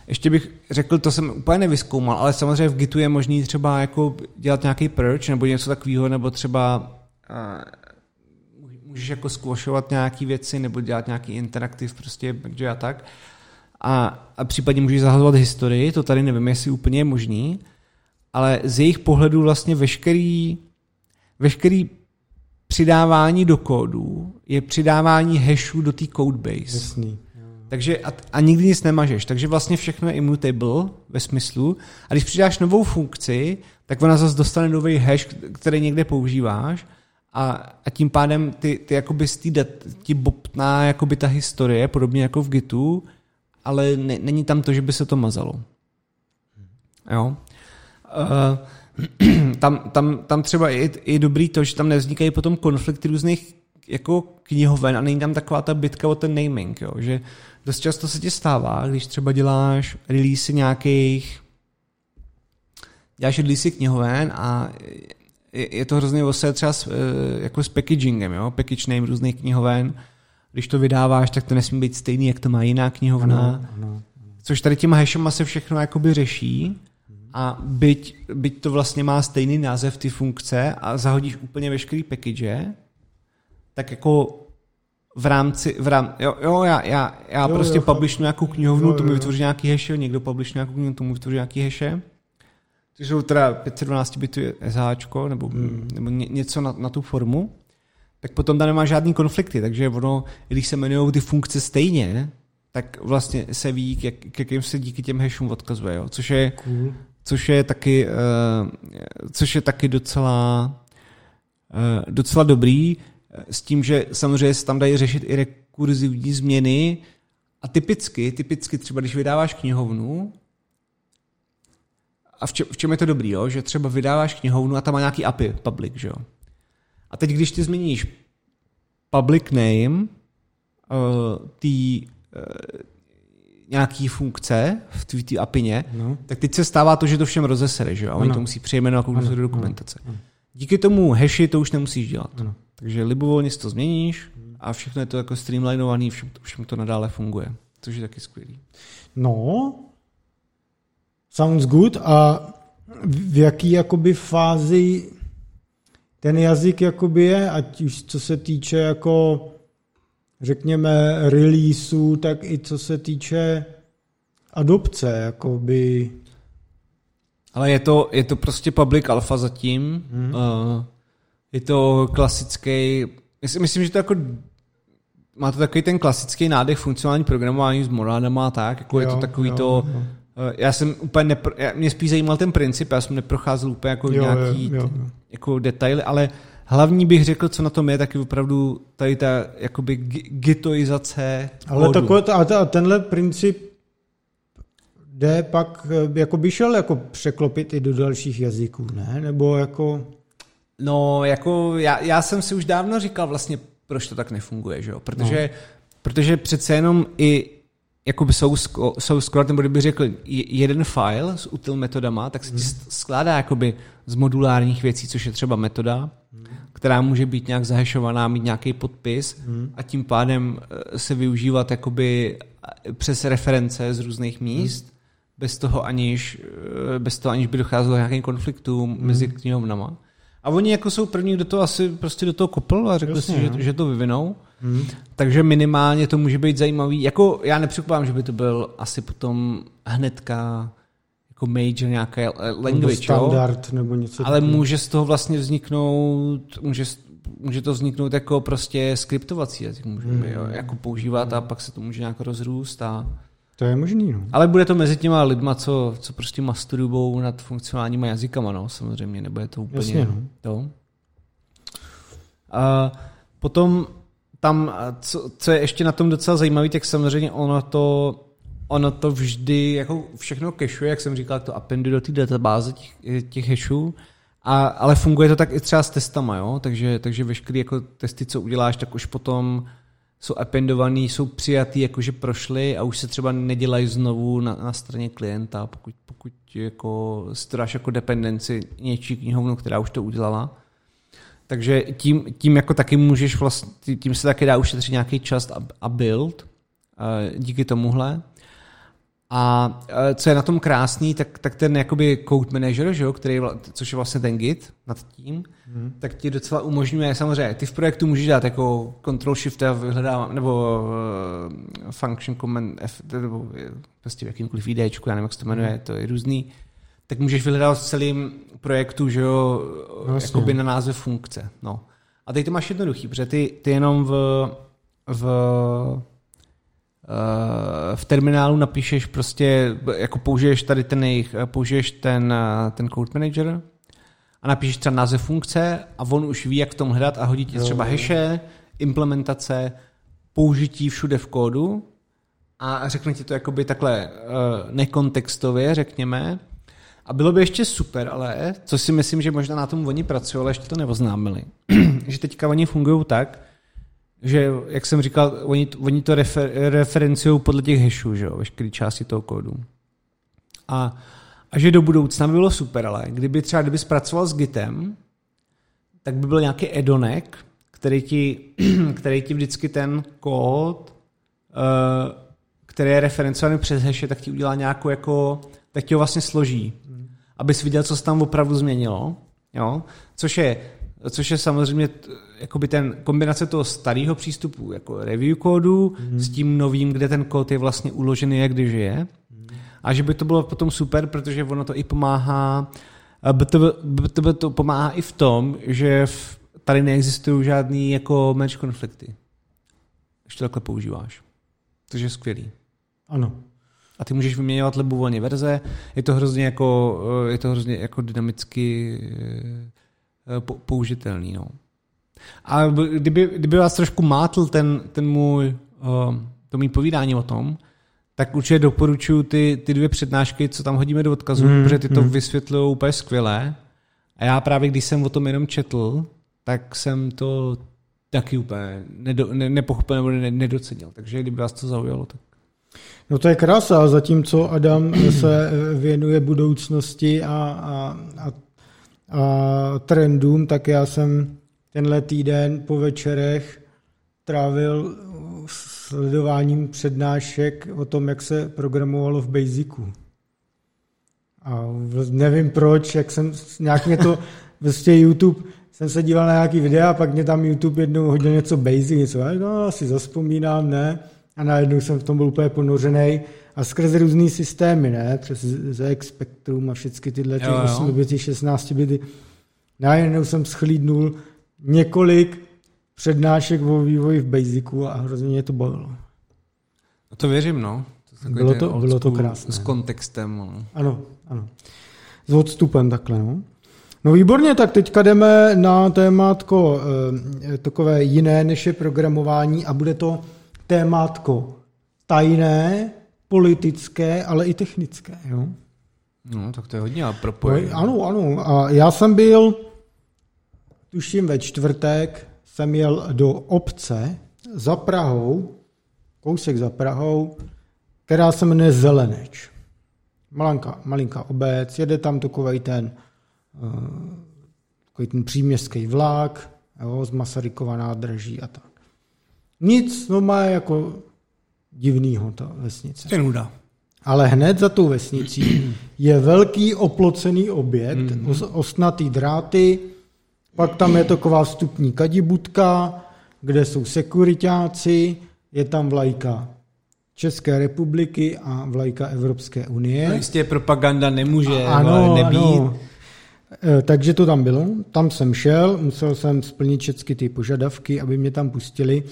Ještě bych řekl, to jsem úplně nevyzkoumal, ale samozřejmě v Gitu je možný třeba jako dělat nějaký purge nebo něco takového, nebo třeba můžeš jako squashovat nějaký věci nebo dělat nějaký interaktiv prostě, takže já tak. A případně můžeš zahazovat historii, to tady nevím, jestli úplně je možný, ale z jejich pohledu vlastně veškerý přidávání do kódu je přidávání hashů do té codebase. Jasný. Takže a nikdy nic nemažeš, takže vlastně všechno je immutable ve smyslu a když přidáš novou funkci, tak ona zase dostane nový hash, který někde používáš a tím pádem ty jakoby ti bobtná jakoby ta historie, podobně jako v Gitu, ale ne, není tam to, že by se to mazalo. Jo. Tam třeba je dobrý to, že tam nevznikají potom konflikty různých jako knihoven a není tam taková ta bitka o ten naming, jo, že dost často se ti stává, když třeba děláš release knihoven a je to hrozně vose třeba jako s packagingem, jo, package name různých knihoven, když to vydáváš, tak to nesmí být stejný, jak to má jiná knihovna, ano. Což tady těma hashama se všechno jakoby řeší a byť to vlastně má stejný název ty funkce a zahodíš úplně veškerý package, tak jako já publishnu nějakou knihovnu, tomu vytvoří nějaký hashe, někdo publishne nějakou knihovnu, tomu vytvoří nějaký hashe. To jsou teda 512 bitů SHčko, nebo něco na tu formu, tak potom tam nemá žádný konflikty, takže ono, když se jmenujou ty funkce stejně, tak vlastně se ví, k jakým se díky těm hashům odkazuje, jo? Což je taky docela dobrý, s tím, že samozřejmě se tam dají řešit i rekurzivní změny a typicky třeba, když vydáváš knihovnu a v čem je to dobrý, jo? Že třeba vydáváš knihovnu a tam má nějaký API public, že jo? A teď, když ty změníš public name nějaký funkce v té apině, tak teď se stává to, že to všem rozesere, že jo? A oni to musí přejmenovat do dokumentace. Díky tomu hashi to už nemusíš dělat. Ano. Takže libovolně si to změníš a všechno je to jako streamlinovaný, všem to nadále funguje. Což je taky skvělý. No, sounds good. A v jaký jakoby fázi ten jazyk jakoby je, ať už co se týče jako řekněme releaseů, tak i co se týče adopce jakoby. Ale je to prostě public alpha zatím. Je to klasický, myslím, že to jako má to takový ten klasický nádech funkcionální programování s morálama a tak, jako je to takový to. Já jsem úplně mě spíš zajímal ten princip, já jsem neprocházel úplně jako jako detaily, ale hlavní bych řekl, co na tom je, taky opravdu tady ta jakoby gitoizace kódu. Ale tenhle princip jde pak, jako by šel jako překlopit i do dalších jazyků, ne? Nebo jako... No, jako já jsem si už dávno říkal vlastně, proč to tak nefunguje, že jo? Protože přece jenom i jakoby source code, nebo kdyby řekl jeden file s util metodama, tak se ti skládá jakoby z modulárních věcí, což je třeba metoda, která může být nějak zahashovaná, mít nějaký podpis a tím pádem se využívat jakoby přes reference z různých míst, bez toho aniž by docházelo k nějakým konfliktům mezi knihovnama. A oni jako jsou první, kdo to asi prostě do toho kopl a řekli si, že to vyvinou. Takže minimálně to může být zajímavý. Jako já nepřipadám, že by to byl asi potom hnedka jako major nějaké language, standard, jo? Nebo něco. Ale může z toho vlastně vzniknout, může to vzniknout jako prostě skriptovací jazyk, můžeme jako používat a pak se to může nějak rozrůst a... To je možný, no. Ale bude to mezi těma lidma, co prostě masturbujou nad funkcionálníma jazykama, no, samozřejmě, nebo je to úplně... Jasně, no. To. A potom tam, co je ještě na tom docela zajímavé, tak samozřejmě ono to vždy jako všechno cacheuje, jak jsem říkal, to appenduje do té databáze těch hashů, ale funguje to tak i třeba s testama, jo? Takže veškeré jako testy, co uděláš, tak už potom jsou appendovaný, jsou přijatý, jakože prošly a už se třeba nedělají znovu na straně klienta, pokud jako si to dáš jako dependenci něčí knihovnu, která už to udělala. Takže tím jako taky můžeš vlastně, tím se taky dá ušetřit nějaký čas a build díky tomuhle. A co je na tom krásný, tak ten jakoby code manager, že jo, který, což je vlastně ten Git nad tím, tak ti docela umožňuje, samozřejmě, ty v projektu můžeš dát jako Control Shift a vyhledávám, nebo Function Command F, nebo prostě v jakýmkoliv IDčku, já nevím, jak se to jmenuje, to je různý, tak můžeš vyhledat v celém projektu, že jo, vlastně. Jakoby na název funkce. No. A teď to máš jednoduchý, protože ty jenom v terminálu napíšeš prostě, jako použiješ tady ten code manager a napíšeš třeba název funkce a on už ví, jak v tom hledat a hodí ti třeba hashe, implementace, použití všude v kódu a řekne ti to jakoby takhle nekontextově, řekněme. A bylo by ještě super, ale co si myslím, že možná na tom oni pracují, ale ještě to neoznámili, že teďka oni fungují tak, že, jak jsem říkal, oni to referencují podle těch hashů, že jo, veškerý části toho kódu. A že do budoucna by bylo super, ale kdyby zpracoval s Gitem, tak by byl nějaký add-onek, který ti vždycky ten kód, který je referencovaný přes hashe, tak ti udělá nějakou jako, tak ti ho vlastně složí, abys viděl, co se tam opravdu změnilo, jo, což je samozřejmě jakoby ten kombinace toho starého přístupu jako review kódu s tím novým, kde ten kód je vlastně uložený, jak když je. A že by to bylo potom super, protože ono to i pomáhá, to pomáhá i v tom, že tady neexistují žádný jako merge konflikty. Když to takhle používáš. Což je skvělý. Ano. A ty můžeš vyměňovat libovolně verze. Je to hrozně jako dynamicky použitelný. No. A kdyby vás trošku mátl to mý povídání o tom, tak určitě doporučuji ty dvě přednášky, co tam hodíme do odkazu, protože ty to vysvětlují úplně skvěle. A já právě, když jsem o tom jenom četl, tak jsem to taky úplně nepochopil nebo nedocenil. Takže kdyby vás to zaujalo, tak... No to je krása, zatímco Adam se věnuje budoucnosti a trendům, tak já jsem tenhle týden po večerech trávil sledováním přednášek o tom, jak se programovalo v Basicu. A nevím proč, jak jsem nějak mě to, vlastně YouTube, jsem se díval na nějaký videa a pak mě tam YouTube jednou hodil něco Basic, něco, no asi zaspomínám, ne? A najednou jsem v tom byl úplně ponořenej a skrz různý systémy, ne? Přes ZX Spectrum a všechny tyhle 8-bity, 16-bity. Najednou jsem schlídnul několik přednášek o vývoji v Basicu a hrozně mě to bavilo. No to věřím, no. Bylo to krásné. S kontextem. No. Ano. S odstupem takhle, no. No výborně, tak teďka jdeme na témátko takové jiné, než je programování a bude to témátko tajné, politické, ale i technické. Jo? No, tak to je hodně propojené. No, ano. A já jsem byl, tuším ve čtvrtek, jsem jel do obce za Prahou, kousek za Prahou, která se jmenuje Zeleneč. Malinká obec, jede tam takový ten příměstský vlak, jo, z Masarykova nádraží a tak. Nic, no má jako divnýho ta vesnice. Je nuda. Ale hned za tou vesnicí je velký oplocený objekt, ostnatý dráty, pak tam je taková vstupní kadibudka, kde jsou sekuritáci, je tam vlajka České republiky a vlajka Evropské unie. No jistě propaganda nemůže, ano, nebýt. Ano. Takže to tam bylo. Tam jsem šel, musel jsem splnit všechny ty požadavky, aby mě tam pustili.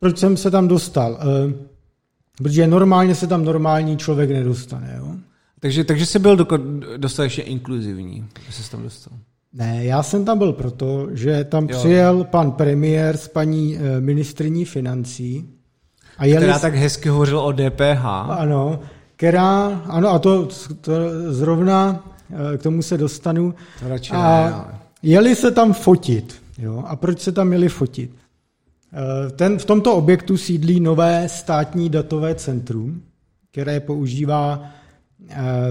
Proč jsem se tam dostal? Protože normálně se tam normální člověk nedostane. Jo? Takže jsi byl dostatečně inkluzivní, že jsi tam dostal. Ne, já jsem tam byl proto, že tam přijel pan premiér s paní ministryní financí. A která tak hezky hovořila o DPH. Ano, a to zrovna k tomu se dostanu. Radši a ne, jeli se tam fotit. Jo? A proč se tam jeli fotit? V tomto objektu sídlí nové státní datové centrum, které používá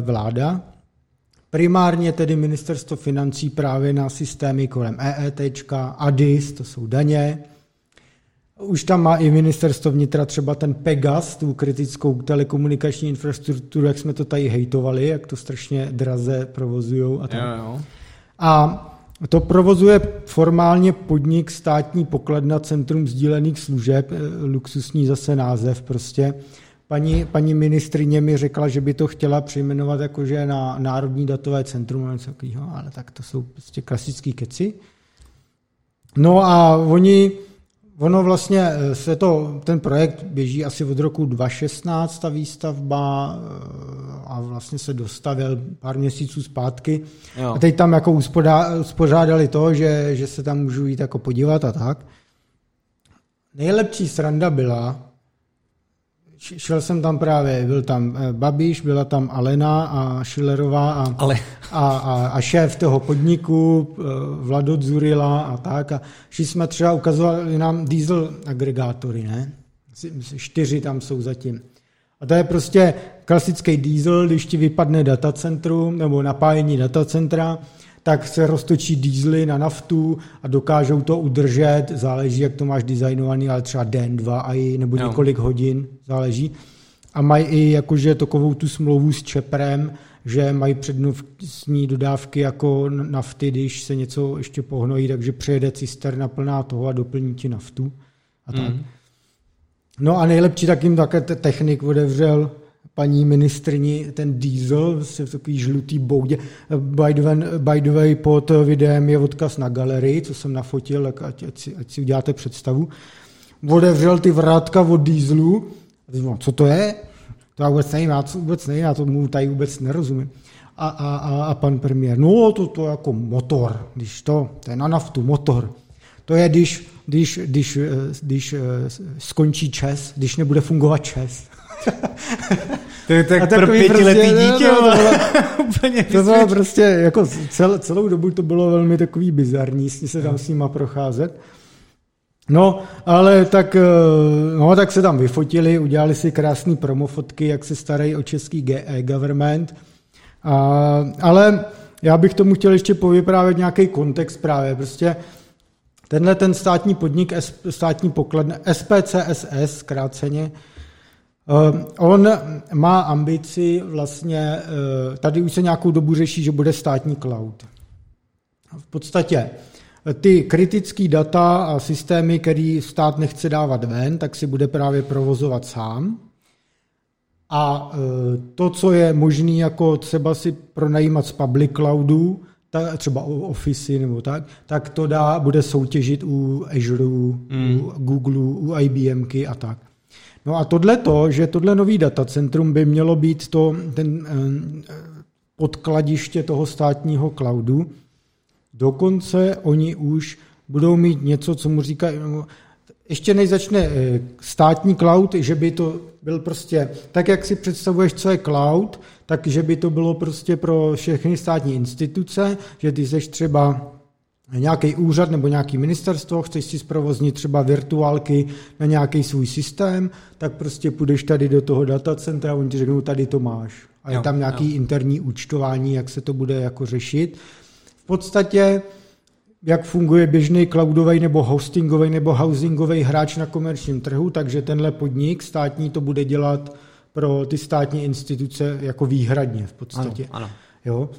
vláda. Primárně tedy ministerstvo financí právě na systémy kolem EETčka, ADIS, to jsou daně. Už tam má i ministerstvo vnitra třeba ten Pegas, tu kritickou telekomunikační infrastrukturu, jak jsme to tady hejtovali, jak to strašně draze provozujou. A to provozuje formálně podnik Státní pokladna Centrum sdílených služeb, luxusní zase název prostě. Paní ministrině mi řekla, že by to chtěla přejmenovat jakože na Národní datové centrum, něco takového, ale tak to jsou prostě klasický keci. No a ono vlastně ten projekt běží asi od roku 2016, ta výstavba, a vlastně se dostavil pár měsíců zpátky. Jo. A teď tam jako uspořádali to, že se tam můžu jít jako podívat a tak. Nejlepší sranda byla, šel jsem tam právě, byl tam Babiš, byla tam Alena a Schillerová a šéf toho podniku, Vlado Dzurila a tak. A šli jsme třeba, ukazovali nám diesel agregátory, ne? 4 tam jsou zatím. A to je prostě klasický diesel, když ti vypadne datacentrum nebo napájení datacentra, tak se roztočí diesely na naftu a dokážou to udržet, záleží, jak to máš designovaný, ale třeba den, dva nebo několik hodin, záleží. A mají i jakože takovou tu smlouvu s ČEPRem, že mají přednostní dodávky jako nafty, když se něco ještě pohnojí, takže přejede cisterna plná toho a doplní ti naftu. A tak. No a nejlepší tak jim také technik odevřel paní ministrni ten diesel v takový žlutý boudě. By the way, pod videem je odkaz na galerii, co jsem nafotil, tak ať si uděláte představu. Odevřel ty vrátka od dieselu. Co to je? To já vůbec nevím, já tomu tady vůbec nerozumím. A pan premiér, no to je jako motor, když to je na naftu, motor. To je, když skončí ČES, když nebude fungovat ČES. To je tak pro pětiletý dítě. To bylo prostě, jako celou dobu to bylo velmi takový bizarní, se tam s nima procházet. No, ale tak se tam vyfotili, udělali si krásný promofotky, jak se starají o český government. Ale já bych tomu chtěl ještě povyprávět nějaký kontext právě, prostě tenhle ten státní podnik, státní pokladna, SPCSS, zkráceně, on má ambici vlastně, tady už se nějakou dobu řeší, že bude státní cloud. V podstatě ty kritické data a systémy, které stát nechce dávat ven, tak si bude právě provozovat sám. A to, co je možné, jako třeba si pronajímat z public cloudu, třeba Office nebo tak to bude soutěžit u Azure, u Google, u IBMky a tak. No a tohle nový datacentrum by mělo být podkladiště toho státního cloudu. Dokonce oni už budou mít něco, co mu říkají, ještě než začne státní cloud, že by to byl prostě, tak jak si představuješ, co je cloud, tak že by to bylo prostě pro všechny státní instituce, že ty seš třeba nějaký úřad nebo nějaký ministerstvo, chceš si zprovoznit třeba virtuálky na nějaký svůj systém, tak prostě půjdeš tady do toho datacentra a oni ti řeknou, tady to máš. A je tam nějaký interní účtování, jak se to bude jako řešit. V podstatě, jak funguje běžný cloudový nebo hostingový nebo housingový hráč na komerčním trhu, takže tenhle podnik státní to bude dělat pro ty státní instituce jako výhradně v podstatě. Ano. Jo?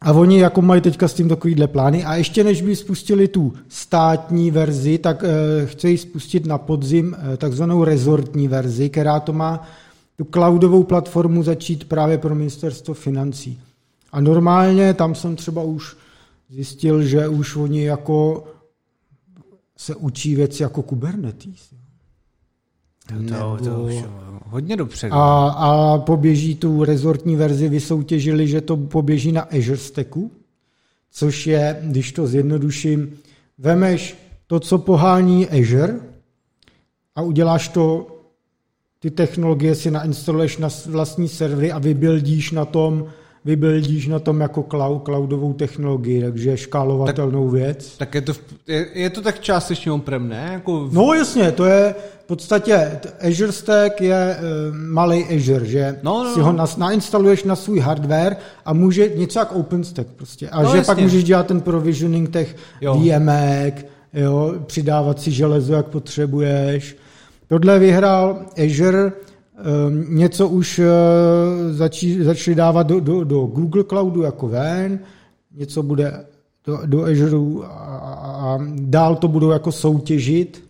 A oni jako mají teďka s tím takovýhle plány. A ještě než by spustili tu státní verzi, tak chtějí spustit na podzim takzvanou rezortní verzi, která to má tu cloudovou platformu začít právě pro ministerstvo financí. A normálně tam jsem třeba už zjistil, že už oni jako se učí věci jako Kubernetes. To už hodně dopředu. A poběží tu rezortní verzi, vysoutěžili, že to poběží na Azure Stacku, což je, když to zjednoduším, vemeš to, co pohání Azure a uděláš to, ty technologie si nainstaluješ na vlastní servery a vybuildíš na tom jako cloudovou technologii, takže škálovatelnou věc. Tak je to tak částečně on-prem, ne? Jako no jasně, to je v podstatě, Azure Stack je malej Azure, že si ho nainstaluješ na svůj hardware a může něco jak OpenStack prostě. A že jasně. Pak můžeš dělat ten provisioning těch VMek, přidávat si železo, jak potřebuješ. Tohle vyhrál Azure. Něco už začali dávat do Google Cloudu jako ven, něco bude do Azure a dál to budou jako soutěžit.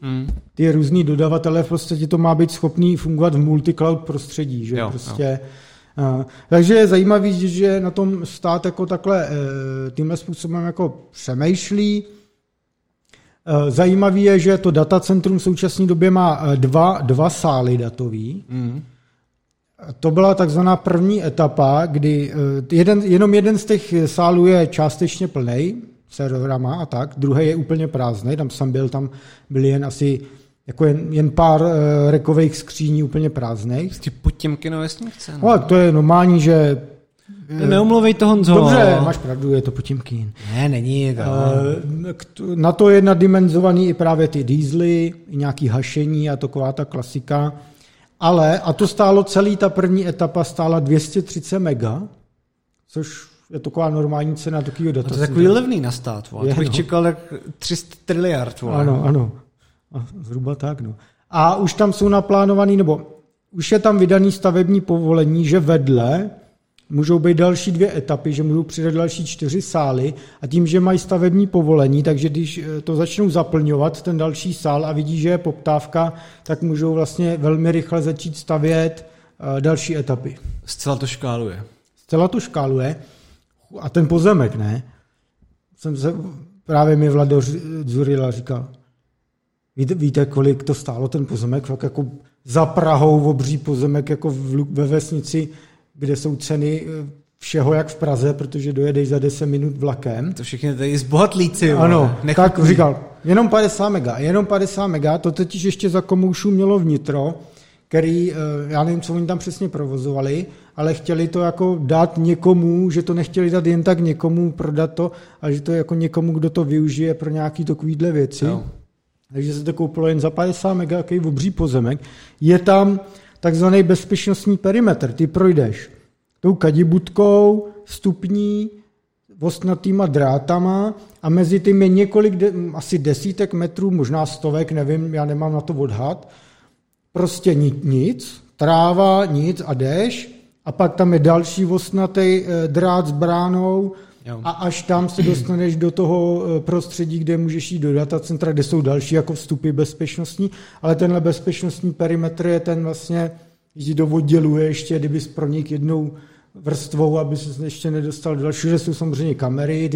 Ty různý dodavatelé prostě ti to má být schopný fungovat v multicloud prostředí. Že? Takže je zajímavý, že na tom stát jako takhle tímhle způsobem jako přemýšlí. Zajímavý je, že to datacentrum v současné době má dva sály datový. To byla takzvaná první etapa, kdy jenom jeden z těch sálů je částečně plnej serverama a tak, druhý je úplně prázdný, tam byly jen asi jako jen pár rekových skříní úplně prázdných. Ty potěmky na vesnice. No, to je normální, že neumluvej to, Honzo. Dobře, máš pravdu, je to Potěmkin. Ne, není to. Na to je nadimenzovaný i právě ty diesely, nějaký hašení a taková ta klasika. Ale, a to stálo celý, ta první etapa stála 230 mega, což je taková normální cena takového datacentru. To je takový levný na stát, to bych čekal jak 300 triliard. Ano. A zhruba tak, no. A už tam jsou naplánovaný, nebo už je tam vydaný stavební povolení, že vedle můžou být další dvě etapy, že můžou přidat další 4 sály a tím, že mají stavební povolení, takže když to začnou zaplňovat, ten další sál a vidí, že je poptávka, tak můžou vlastně velmi rychle začít stavět další etapy. Zcela to škáluje. A ten pozemek, ne? Právě mi Vlado Dzurila říkal, víte, kolik to stálo ten pozemek? Fakt jako za Prahou obří pozemek jako ve vesnici, kde jsou ceny všeho jak v Praze, protože dojedeš za 10 minut vlakem. To všichni tady zbohatlíci. Ano, nechutný. Tak říkal, jenom 50 mega, to totiž ještě za Komoušů mělo vnitro, který, já nevím, co oni tam přesně provozovali, ale chtěli to jako dát někomu, že to nechtěli dát jen tak někomu, prodat to, ale že to je jako někomu, kdo to využije pro nějaký takovýhle věci. No. Takže se to koupilo jen za 50 mega, jaký obří pozemek. Je tam takzvaný bezpečnostní perimetr. Ty projdeš tou kadibutkou, stupní, ostnatýma drátama a mezi tím je několik, asi desítek metrů, možná stovek, nevím, já nemám na to odhad. Prostě nic, tráva, nic a déš a pak tam je další ostnatý drát s bránou a až tam se dostaneš do toho prostředí, kde můžeš jít do datacentra, kde jsou další jako vstupy bezpečnostní, ale tenhle bezpečnostní perimetr je ten vlastně, když do oddělu ještě, kdybys pronik jednou vrstvou, aby se ještě nedostal do dalšího, že jsou samozřejmě kamery,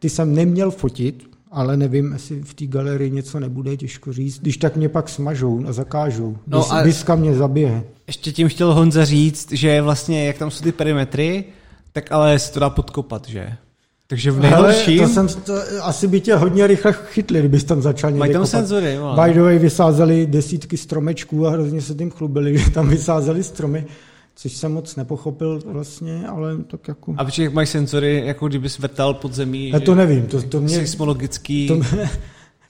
ty jsem neměl fotit, ale nevím, jestli v té galerii něco nebude, těžko říct, když tak mě pak smažou a zakážou, diska mě zabije. Ještě tím chtěl Honza říct, že vlastně, jak tam jsou ty perimetry, tak ale se to dá podkopat, že? Takže v nejhorším... asi by tě hodně rychle chytli, kdybys tam začal někde kopat. Mají tam senzory. By the way, vysázeli desítky stromečků a hrozně se tím chlubili, že tam vysázeli stromy, což jsem moc nepochopil vlastně, ale tak jako... A protože mají senzory, jako kdybys vrtal pod zemí... Já to nevím, to mě... Seismologický...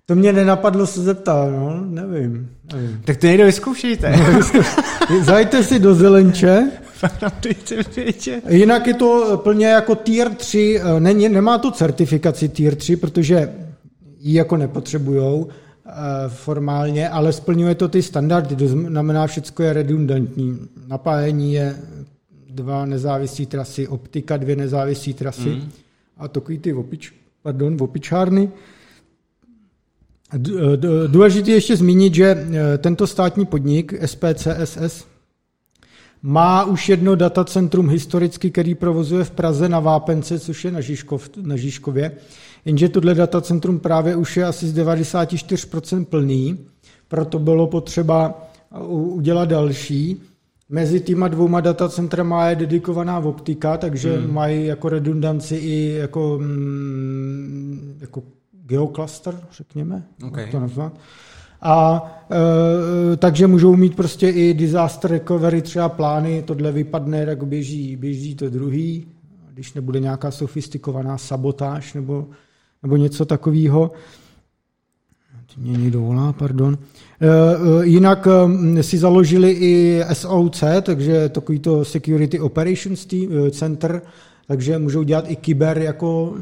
To mě nenapadlo se zeptat, no, nevím. Tak to někdo vyzkoušejte. Zajďte si do Zeleneče. Jinak je to plně jako tier 3, nemá to certifikaci tier 3, protože ji jako nepotřebujou formálně, ale splňuje to ty standardy, to znamená, všecko je redundantní. Napájení je dva nezávislé trasy, optika, dvě nezávislé trasy a takový ty opičárny. Důležité ještě zmínit, že tento státní podnik SPCSS má už jedno datacentrum historicky, který provozuje v Praze na Vápence, což je na Žižkově. Jenže tohle datacentrum právě už je asi z 94% plný, proto bylo potřeba udělat další. Mezi těma dvouma datacentrama je dedikovaná optika, takže mají jako redundanci i jako geocluster, řekněme, jak to nazvat. A takže můžou mít prostě i disaster recovery, třeba plány, tohle vypadne, tak běží to druhý, když nebude nějaká sofistikovaná sabotáž nebo něco takového. Mě někdo volá, pardon. Jinak si založili i SOC, takže takovýto Security Operations Center, takže můžou dělat i kyber jako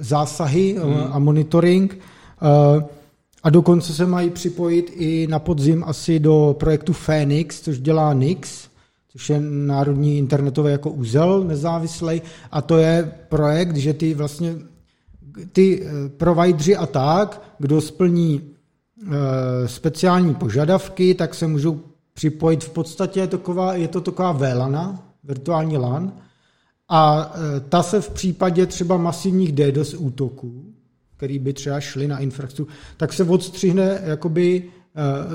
zásahy a monitoring. A dokonce se mají připojit i na podzim asi do projektu Phoenix, což dělá Nix, což je národní internetové jako úzel nezávislej. A to je projekt, že ty vlastně ty providři a tak, kdo splní speciální požadavky, tak se můžou připojit. V podstatě je to taková VLANa, virtuální LAN, a ta se v případě třeba masivních DDoS útoků, který by třeba šli na infrastrukturu, tak se odstřihne, jakoby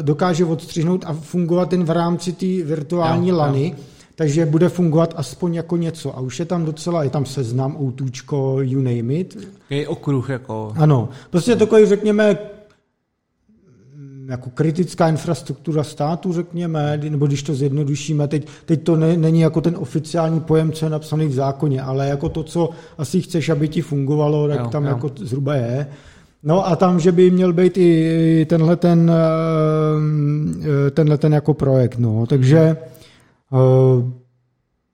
dokáže odstřihnout a fungovat ten v rámci té virtuální LANy, takže bude fungovat aspoň jako něco. A už je tam docela, je tam seznam, outůčko, you name it. Takový okruh jako. Ano, prostě takový, řekněme, jako kritická infrastruktura státu, řekněme, nebo když to zjednodušíme, teď to není jako ten oficiální pojem, co je napsaný v zákoně, ale jako to, co asi chceš, aby ti fungovalo, tak tam jako zhruba je. No a tam, že by měl být i tenhle ten jako projekt, no, takže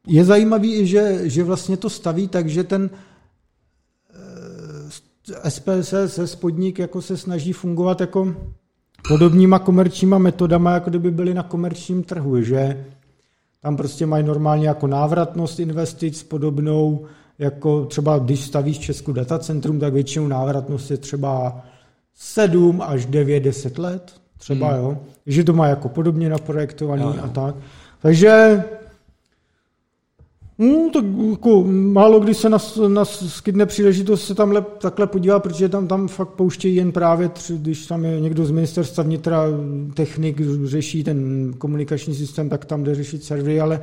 je zajímavý, že vlastně to staví, takže ten SPSS podnik jako se snaží fungovat jako podobnýma komerčníma metodama, jako kdyby byly na komerčním trhu, že tam prostě mají normálně jako návratnost investic podobnou, jako třeba když stavíš Česku datacentrum, tak většinou návratnost je třeba 7 až 9, 10 let, třeba jo, že to má jako podobně naprojektovaný a tak. Takže tak jako, málo kdy se nás skytne příležitost se tamhle takhle podívat, protože tam fakt pouštějí jen právě, když tam je někdo z ministerstva vnitra, technik řeší ten komunikační systém, tak tam jde řešit servery, ale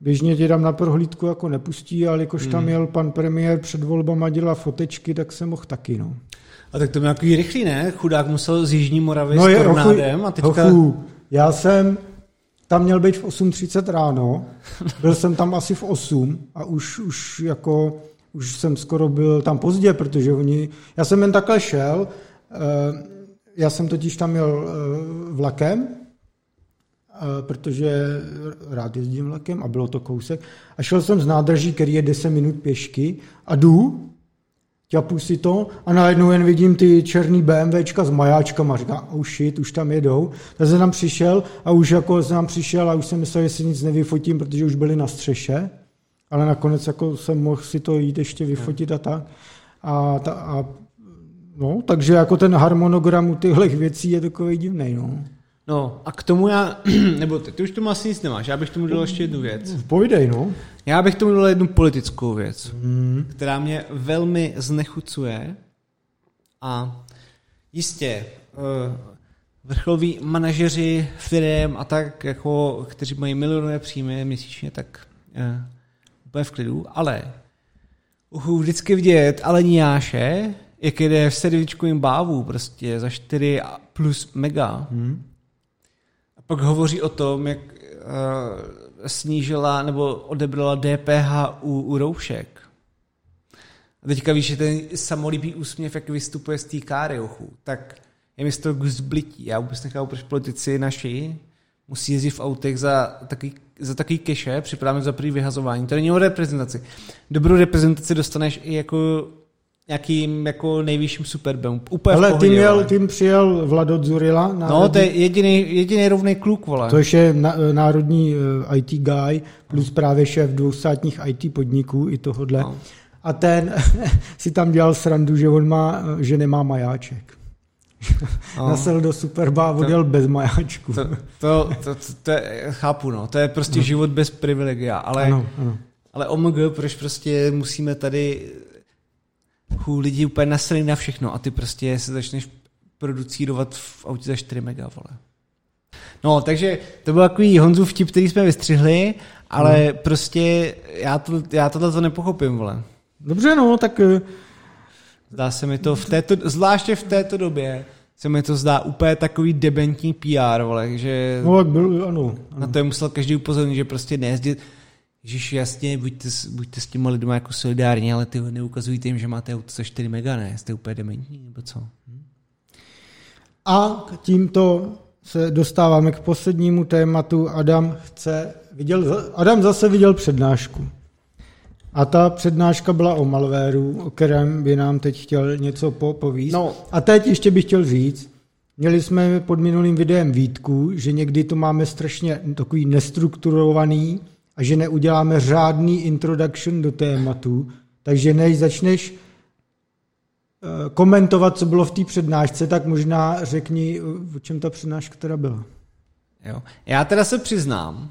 běžně tě tam na prohlídku jako nepustí, ale jakož tam jel pan premiér před volbama, dělal fotečky, tak se mohl taky, no. A tak to byl takový rychlý, ne? Chudák musel z Jižní Moravy s tornádem a teďka... Já jsem... Tam měl být v 8:30 ráno, byl jsem tam asi v 8 a už jsem skoro byl tam pozdě, protože já jsem jen takhle šel, já jsem totiž tam jel vlakem, protože rád jezdím vlakem a bylo to kousek, a šel jsem z nádraží, který je 10 minut pěšky a jdu, ťapu si to a najednou jen vidím ty černý BMWčka s majáčkama. Říkám, oh shit, už tam jedou. Tak jsem tam přišel a už jsem myslel, že si nic nevyfotím, protože už byli na střeše, ale nakonec jako jsem mohl si to jít ještě vyfotit a tak. No, takže jako ten harmonogram u těchto věcí je takový divnej, no. No a k tomu nebo ty už tomu asi nic nemáš, já bych tomu dal ještě jednu věc. Pojdej, no. Já bych tomu dal jednu politickou věc, která mě velmi znechucuje a jistě vrcholoví manažeři firem a tak, jako, kteří mají milionové příjmy měsíčně, tak úplně v klidu, ale vždycky vidět Niáše, jak jde v sedmičkovým bávu prostě za 4 plus mega, pak hovoří o tom, jak snížila nebo odebrala DPH u roušek. A teďka víš, že ten samolíbý úsměv, jak vystupuje z té káriochu, tak je mi z toho zblití. Já vůbec nechápu, proč politici naši musí jezdit v autech za takový keše, připravit za prý vyhazování. To není o reprezentaci. Dobrou reprezentaci dostaneš i jako nějakým jako nejvyšším superbem. Úplně v pohodě. Ale tím přijel Vlado Dzurila. No, to je jediný rovný kluk, vole. Což je národní IT guy, plus právě šéf 200 IT podniků i tohodle. No. A ten si tam dělal srandu, že on má, že nemá majáček. No. Nasel do Superba a odjel bez majáčku. To je, chápu, no. To je prostě život bez privilegia. Ale, ano. Ale OMG, proč prostě musíme tady lidi úplně nasrali na všechno a ty prostě se začneš producírovat v autě za 4 mega, vole. No, takže to byl takový Honzův vtip, který jsme vystřihli, ale prostě já tohle nepochopím, vole. Dobře, no, tak... Zdá se mi to zvláště v této době, se mi to zdá úplně takový debentní PR, vole, že... No, ano. Na to je musel každý upozornit, že prostě nejezdit... Ježiš, jasně, buďte s těma lidma jako solidární, ale ty neukazujte jim, že máte auto za 4 mega, ne? Jste úplně dementní, nebo co? A tímto se dostáváme k poslednímu tématu. Adam zase viděl přednášku. A ta přednáška byla o malwareu, o kterém by nám teď chtěl něco povíst. No. A teď ještě bych chtěl říct, měli jsme pod minulým videem výtku, že někdy to máme strašně takový nestrukturovaný a že neuděláme řádný introduction do tématu, takže než začneš komentovat, co bylo v té přednášce, tak možná řekni, o čem ta přednáška teda byla. Jo. Já teda se přiznám,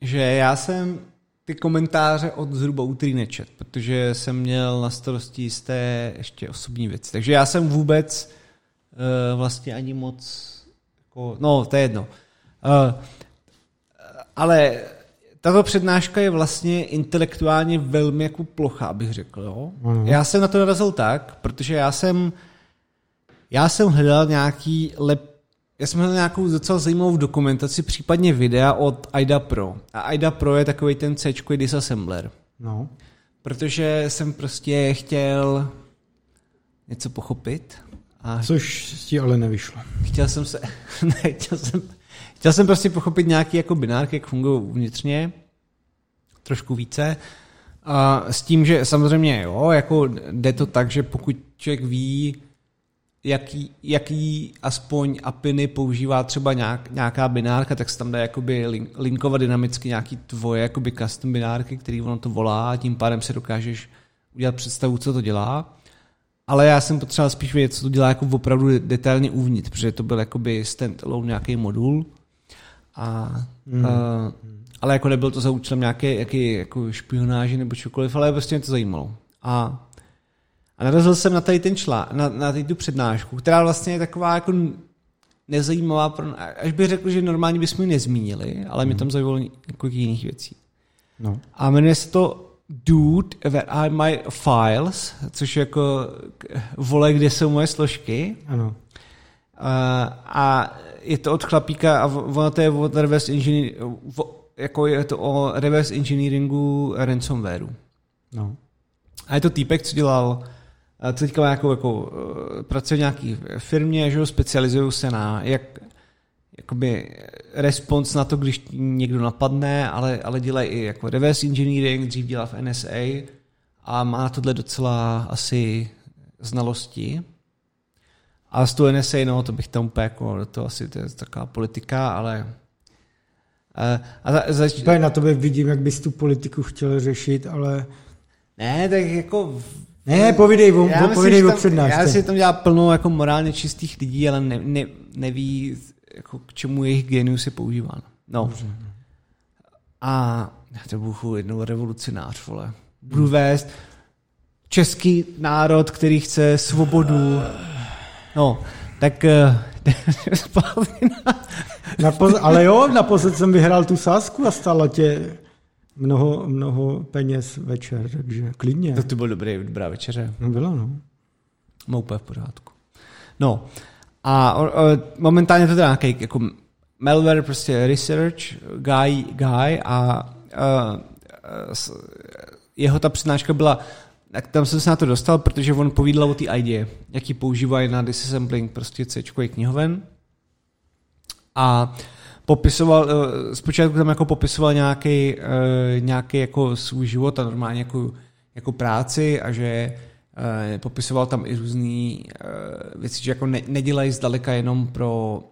že já jsem ty komentáře od zhruba úterý nečet, protože jsem měl na starosti jisté ještě osobní věci. Takže já jsem vůbec vlastně ani moc... Jako, no, to je jedno. Ale... Tato přednáška je vlastně intelektuálně velmi jako plochá, bych řekl. Jo? Já jsem na to narazil tak, protože já jsem hledal nějakou docela zajímavou dokumentaci, případně videa od IDA Pro. A IDA Pro je takový ten C-čkový disassembler. No. Protože jsem prostě chtěl něco pochopit. Což ti ale nevyšlo. Chtěl jsem prostě pochopit nějaký jako binárky, jak fungují vnitřně, trošku více. A s tím, že samozřejmě jo, jako jde to tak, že pokud člověk ví, jaký aspoň apiny používá třeba nějaká binárka, tak se tam dá jakoby linkovat dynamicky nějaký tvoje jakoby custom binárky, který ono to volá, tím pádem se dokážeš udělat představu, co to dělá. Ale já jsem potřeboval spíš vědět, co to dělá jako opravdu detailně uvnitř, protože to byl jakoby stand-alone nějaký modul. Ale jako nebyl to za účelem nějaké jako špionáže nebo čokoliv, ale prostě mě to zajímalo. A narazil jsem na tady ten na tady tu přednášku, která vlastně je taková jako nezajímavá, až bych řekl, že normálně bychom ji nezmínili, ale mě tam zajímalo několik jiných věcí. No. A jmenuje se to Dude, where are my files, což je jako vole, kde jsou moje složky. Ano. A je to od chlapíka a ono to je od reverse engineering, jako je to o reverse engineeringu ransomwareu. No. A je to týpek, co dělal, co teďka má jako pracuje v nějaký firmě, že ho specializují se na jakoby respons na to, když někdo napadne, ale dělají i jako reverse engineering, dřív dělal v NSA a má na tohle docela asi znalosti. A z toho NSA, no, to bych tam úplně jako, to asi to je taková politika, ale... na tobě vidím, jak bys tu politiku chtěl řešit, ale... Ne, tak jako... Ne, povídej o přednášce. Já si tam dělá plno jako morálně čistých lidí, ale neví... Jako k čemu jejich genius je používán. No. A to budu jednou revolucionář, vole. Budu vést český národ, který chce svobodu. No, tak... Naposled jsem vyhrál tu sázku a stála tě mnoho peněz večer, takže klidně. To byl dobrá večeře. No bylo, no. Má úplně v pořádku. No, a momentálně to je nějaký jako malware, prostě research guy a jeho ta přednáška byla, tak tam jsem se na to dostal, protože on povídal o té IDě, jak ji používají na disassembling prostě C-čkový knihoven a popisoval, zpočátku tam jako popisoval nějaký jako svůj život a normálně jako práci a že Popisoval tam i různé věci, že jako nedělají zdaleka jenom pro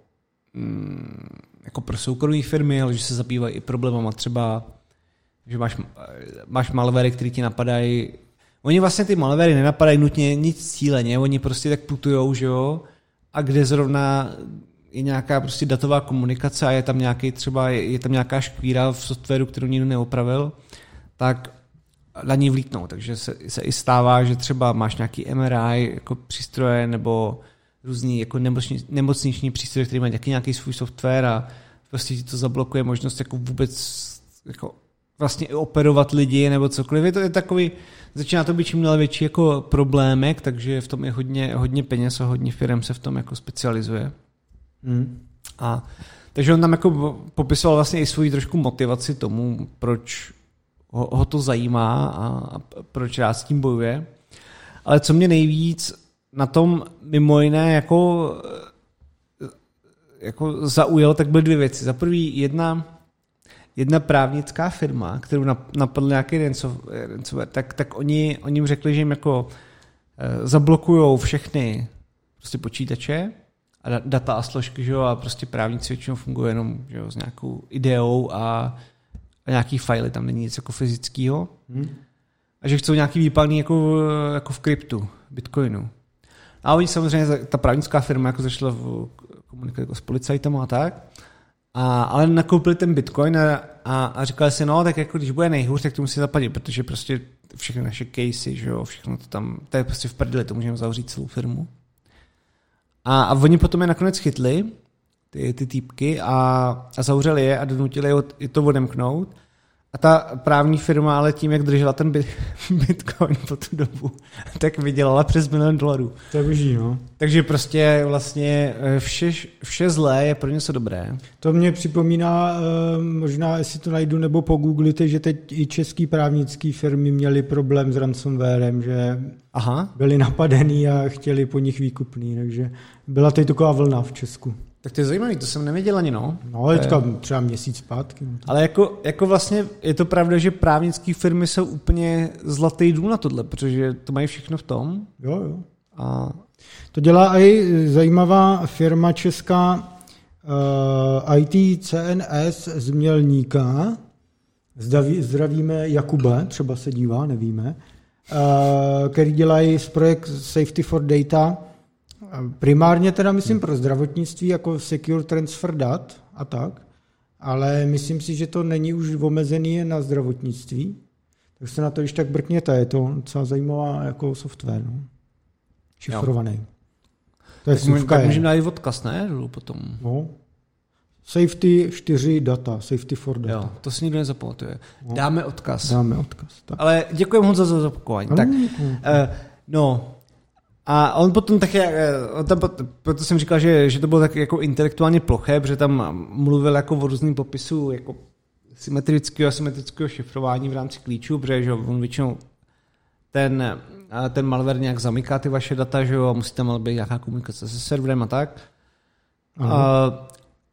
jako pro soukromé firmy, ale že se zabývají i problémama třeba, že máš malware, který ti napadají. Oni vlastně ty malware nenapadají nutně nic cíleně, oni prostě tak plutujou, že jo, a kde zrovna je nějaká prostě datová komunikace a je tam nějaký třeba, je tam nějaká škvíra v softwaru, kterou nikdo neopravil, tak na ní vlítnou. Takže se i stává, že třeba máš nějaký MRI jako přístroje nebo různý jako nemocniční přístroje, který mají nějaký svůj software a prostě ti to zablokuje možnost jako vůbec jako vlastně operovat lidi nebo cokoliv. Je to je takový, začíná to být čím dál větší jako problémek, takže v tom je hodně peněz a hodně firm se v tom jako specializuje. A takže on tam jako popisoval vlastně i svůj trošku motivaci tomu, proč ho to zajímá a proč rád s tím bojuje. Ale co mě nejvíc na tom mimo jiné jako zaujalo, tak byly dvě věci. Za prvý jedna právnická firma, kterou napadl nějaký ransomware, tak oni jim řekli, že jim jako zablokujou všechny prostě počítače a data a složky, že jo, a prostě právníci většinou fungují jenom, že jo, s nějakou ideou a nějaký fajly, tam není nic jako fyzického. A že chcou nějaký výpalný jako v kryptu, bitcoinu. A oni samozřejmě, ta právnická firma jako začala komunikovat jako s policajtama a tak, ale nakoupili ten bitcoin a říkali si, no tak jako když bude nejhůř, tak to musí zapadit, protože prostě všechny naše casey, že jo, všechno to tam, to je prostě v prdeli, to můžeme zavřít celou firmu. A oni potom je nakonec chytli, ty týpky, a zavřeli je a donutili je to odemknout. A ta právní firma, ale tím, jak držela ten bitcoin po tu dobu, tak vydělala přes $1 milion. To je boží, no. Takže prostě vlastně vše zlé je pro něco dobré. To mě připomíná, možná jestli to najdu nebo pogooglite, že teď i český právnické firmy měly problém s ransomwarem, že byli napadený a chtěli po nich výkupný, takže byla teď taková vlna v Česku. Tak to je zajímavé, to jsem nevěděl ani, no. No, teďka třeba měsíc zpátky. Ale jako vlastně je to pravda, že právnické firmy jsou úplně zlatý důl na tohle, protože to mají všechno v tom. Jo. A to dělá i zajímavá firma česká IT CNS z Mělníka. Zdravíme Jakube, třeba se dívá, nevíme. Který dělají projekt Safety for Data, primárně teda myslím pro zdravotnictví, jako secure transfer dat a tak, ale myslím si, že to není už omezený na zdravotnictví, tak se na to již tak brkněte, je to docela zajímavá jako software, no. Šifrovaný. Tak můžeme najít odkaz, ne? Potom. No. Safety 4 data, safety for data. Jo, to si nikdo nezapamatuje. No. Dáme odkaz. Tak. Ale děkujem Honza za zapakování. Tak, no, a on potom také, proto jsem říkal, že to bylo tak jako intelektuálně ploché, protože tam mluvil jako o různým popisu jako symetrického a asymetrického šifrování v rámci klíčů, protože že on většinou ten malware nějak zamyká ty vaše data, že jo, a musí tam být nějaká komunikace se serverem a tak.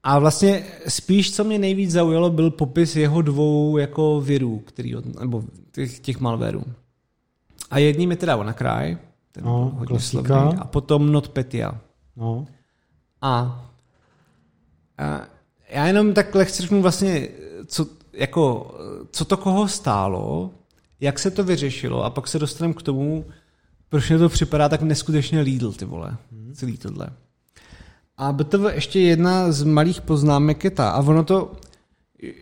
A vlastně spíš, co mě nejvíc zaujalo, byl popis jeho dvou jako virů, nebo těch malwareů. A jedním je teda WannaCry, hodně slavný, a potom NotPetya. No. A já jenom takhle chci říct vlastně, co to koho stálo, jak se to vyřešilo, a pak se dostaneme k tomu, proč mě to připadá tak neskutečně lídl, ty vole, celý tohle. A bytovo ještě jedna z malých poznámek je ta, a ono to,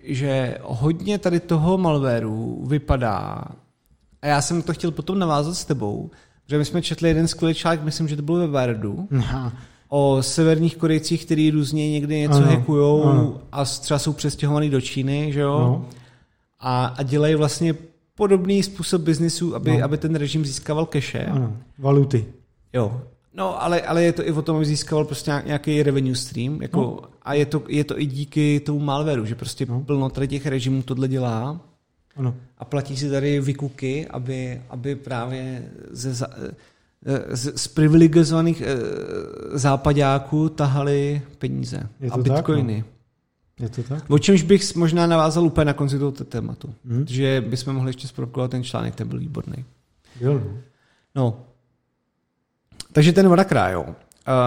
že hodně tady toho malwareu vypadá, a já jsem to chtěl potom navázat s tebou, že my jsme četli jeden skvělý článek, myslím, že to bylo ve Vardu, o severních Korejcích, který různě někdy něco hackujou a třeba jsou přestěhovaný do Číny, že jo? No. A dělají vlastně podobný způsob biznisu, aby ten režim získával keše. Ano. Valuty. Jo. No, ale je to i o tom, aby získával prostě nějaký revenue stream, jako, a je to i díky tomu malwareu, že prostě plno tady těch režimů tohle dělá. Ano. A platí si tady výkuky, aby právě z privilegizovaných zápaďáků tahali peníze a bitcoiny. No. Je to tak? O čemž bych možná navázal úplně na konci tohoto tématu. Že bychom mohli ještě zprovokovat ten článek, ten byl výborný. Jo. No, Takže ten WannaCry, jo.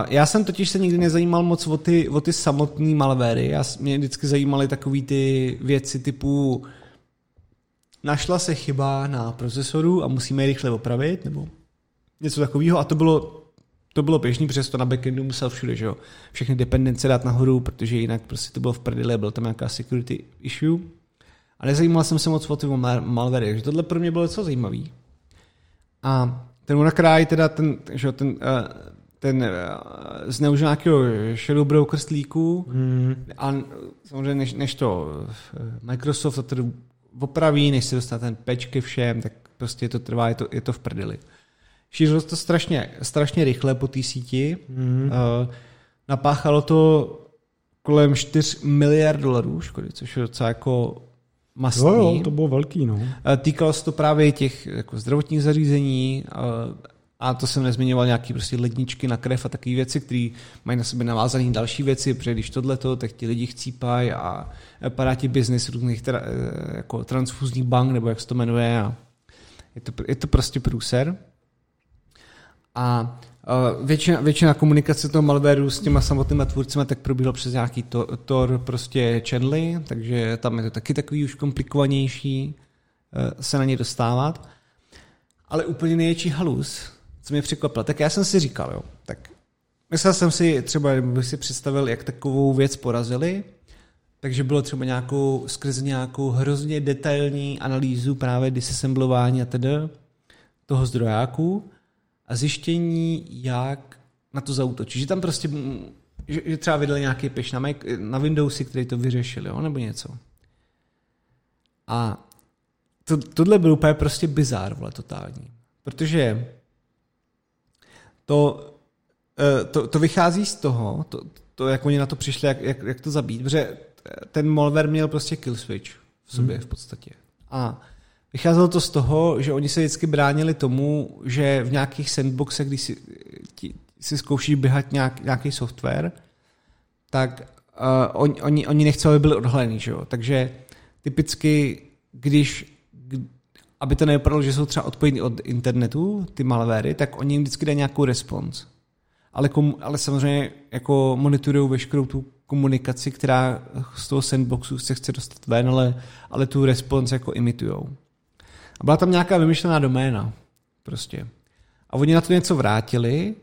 Já jsem totiž se nikdy nezajímal moc o ty samotné malvéry. Mě vždycky zajímaly takové ty věci typu našla se chyba na procesoru a musíme ji rychle opravit, nebo něco takového. A to bylo běžný, protože to na backendu musel všude, že jo. Všechny dependence dát nahoru, protože jinak prostě to bylo v prdele, byl tam nějaká security issue. A nezajímal jsem se moc o ty malvéry, takže tohle pro mě bylo docela zajímavý. A ten WannaCry, teda ten zneužil nějakého shadow broker slíku a samozřejmě než to Microsoft to opraví, než se dostane ten patch ke všem, tak prostě to trvá, je to v prdeli. Šířilo to strašně rychle po té síti. Napáchalo to kolem 4 miliard $4 miliard škody, což je docela jako masný. Jo, to bylo velký, no. Týkalo se to právě těch jako zdravotních zařízení a to jsem nezmiňoval nějaký prostě ledničky na krev a takové věci, které mají na sebe navázané další věci, protože když tohleto, tak ti lidi chcípají a padá ti biznis různých jako transfuzních bank, nebo jak se to jmenuje. A je to prostě průser. A většina komunikace toho malwareu s těma samotnýma tvůrcima tak probíhla přes nějaký tor prostě channely, takže tam je to taky takový už komplikovanější se na ně dostávat. Ale úplně největší halus, co mě překvapilo, tak já jsem si říkal, jo, tak myslel jsem si třeba, kdybych si představil, jak takovou věc porazili, takže bylo třeba skrz nějakou hrozně detailní analýzu právě disassemblování a tedy toho zdrojáku a zjištění, jak na to zaútočit. Že tam prostě, že třeba vydali nějaký patch na Windowsy, který to vyřešili, jo, nebo něco. A tohle byl úplně prostě bizár, vole, totální. Protože to vychází z toho, jak oni na to přišli, jak to zabít, protože ten malware měl prostě kill switch v sobě v podstatě. A vycházelo to z toho, že oni se vždycky bránili tomu, že v nějakých sandboxech, když si zkouší běhat nějaký software, tak oni nechce, aby byli odhalený, že jo. Takže typicky, aby to nevypadalo, že jsou třeba odpojení od internetu, ty malvéry, tak oni jim vždycky dají nějakou response. Ale samozřejmě jako monitorují veškerou tu komunikaci, která z toho sandboxu se chce dostat ven, ale tu response jako imitujou. A byla tam nějaká vymyšlená doména. Prostě. A oni na to něco vrátili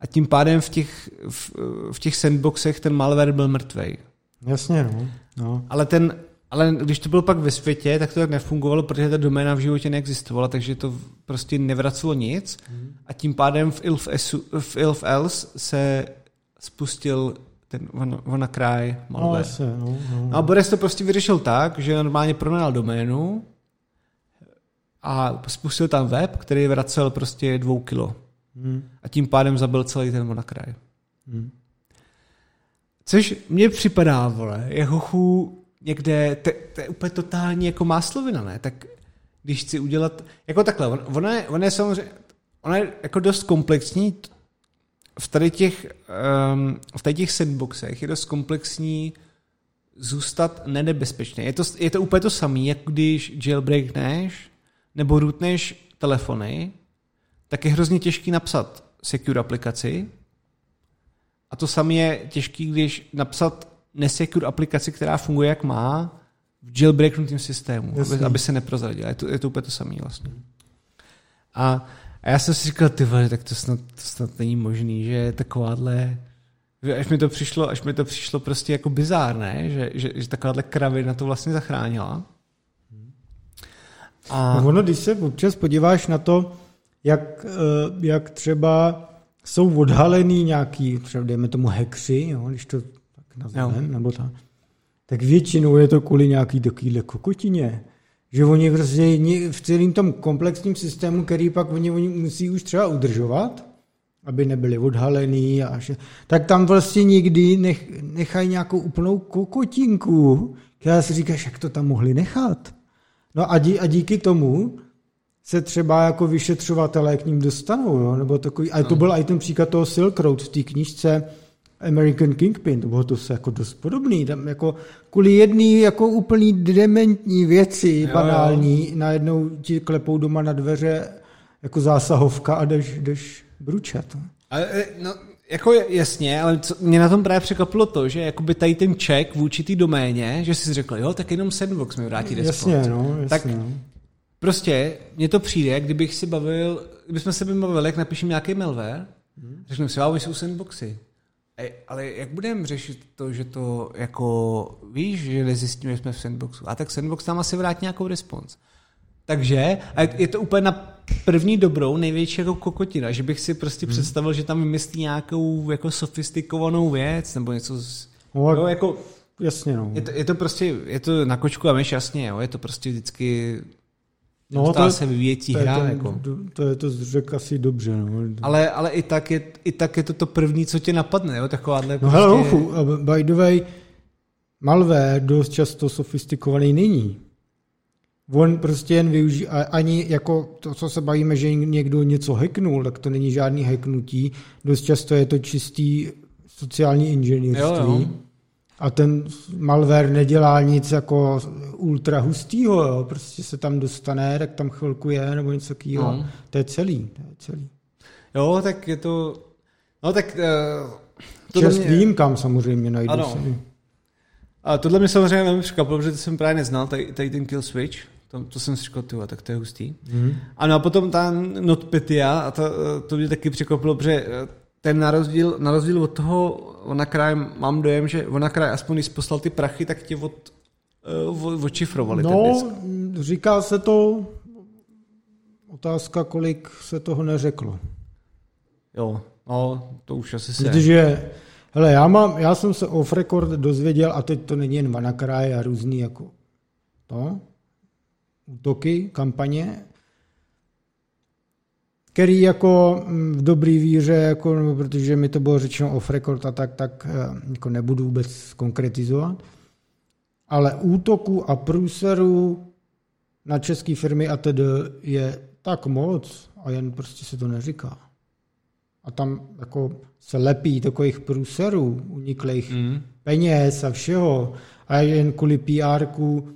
a tím pádem v těch sandboxech ten malware byl mrtvej. Jasně, no. Ale když to bylo pak ve světě, tak to tak nefungovalo, protože ta doména v životě neexistovala, takže to prostě nevracelo nic. A tím pádem v If Else se spustil ten WannaCry malware. No. A Boris to prostě vyřešil tak, že normálně pronajal doménu a spustil tam web, který vracel prostě 2 kilo. A tím pádem zabil celý ten WannaCry. Což mně připadá, vole, jeho chů někde, to je úplně totální jako máslovina, ne? Tak když chci udělat, jako takhle, ona je samozřejmě, ona je jako dost komplexní v tady těch sandboxech je dost komplexní zůstat nebezpečný. Je to úplně to samé, jako když jailbreakneš nebo rootneš telefony, tak je hrozně těžký napsat secure aplikaci a to samé je těžký, když napsat nesecure aplikaci, která funguje jak má v jailbreaknutém systému, aby se neprozradila. Je to úplně to samé vlastně. A já jsem si říkal, ty vole, tak to snad není možný, že takováhle, až mi to přišlo prostě jako bizárné, že takováhle kravina to vlastně zachránila. A ono, když se občas podíváš na to, jak třeba jsou odhalený nějaký, třeba dejme tomu hackři, jo, když to nazvem, nebo tak. Tak většinou je to kvůli nějaký takovýhle kokotině, že oni prostě v celém tom komplexním systému, který pak oni musí už třeba udržovat, aby nebyli odhalený, tak tam vlastně nikdy nechají nějakou úplnou kokotinku, která si říkáš, jak to tam mohli nechat. No a díky tomu se třeba jako vyšetřovatelé k ním dostanou, jo? Nebo takový, a to byl i ten příklad toho Silk Road v té knížce American Kingpin, to bylo to se jako dost podobný, tam jako kvůli jedný jako úplný dementní věci, jo, banální, najednou ti klepou doma na dveře jako zásahovka a jdeš bručet. No, jako jasně, ale co, mě na tom právě překvapilo to, že jakoby tady ten check vůči té doméně, že jsi řekl, jo, tak jenom sandbox mi vrátí despot. Jasně, no, jasně. Tak prostě mně to přijde, kdybychom se bavili, jak napíšem nějaký malware, řekneme si, jsou sandboxy. Ale jak budeme řešit to, že to jako, víš, že nezjistíme, že jsme v sandboxu. A tak sandbox nám asi vrátí nějakou response. Takže a je to úplně na první dobrou největší jako kokotina, že bych si prostě představil, že tam vymyslí nějakou jako sofistikovanou věc nebo něco z, no, jako jasně, no. Je to prostě, je to na kočku a myš, jasně, jo, je to prostě vždycky no, to se vyvíjetí hra. Jako. To je to řekl asi dobře. No. Ale i tak je to to první, co tě napadne. Jo? Takováhle no hele, prostě... by the way, malware dost často sofistikovaný není. On prostě jen využije, ani jako to, co se bavíme, že někdo něco hacknul, tak to není žádný hacknutí. Dost často je to čistý sociální inženýrství. A ten malware nedělá nic jako ultra hustýho, jo. Prostě se tam dostane, tak tam chvilku je, nebo něco takového. No. To je celý. Jo, tak je to... No tak... ČES mě... výjimkám samozřejmě najdu. Ano. A tohle mi samozřejmě velmi překvapilo, protože to jsem právě neznal, tady ten kill switch, to jsem si říkal, tak to je hustý. Ano a potom ta NotPetya, a to mě taky překvapilo, protože... Ten na rozdíl od toho WannaCry mám dojem, že WannaCry aspoň když poslal ty prachy, tak tě odšifrovali ten disk. No, říká se to, otázka, kolik se toho neřeklo. Jo, no, to už asi se... Protože, hele, já jsem se off record dozvěděl, a teď to není jen WannaCry a různý jako to, útoky, kampaně, který jako v dobrý víře, jako, protože mi to bylo řečeno off record a tak jako nebudu vůbec konkretizovat, ale útoku a průserů na české firmy a tedy je tak moc a jen prostě se to neříká. A tam jako se lepí takových průserů, uniklých peněz a všeho a jen kvůli PR-ku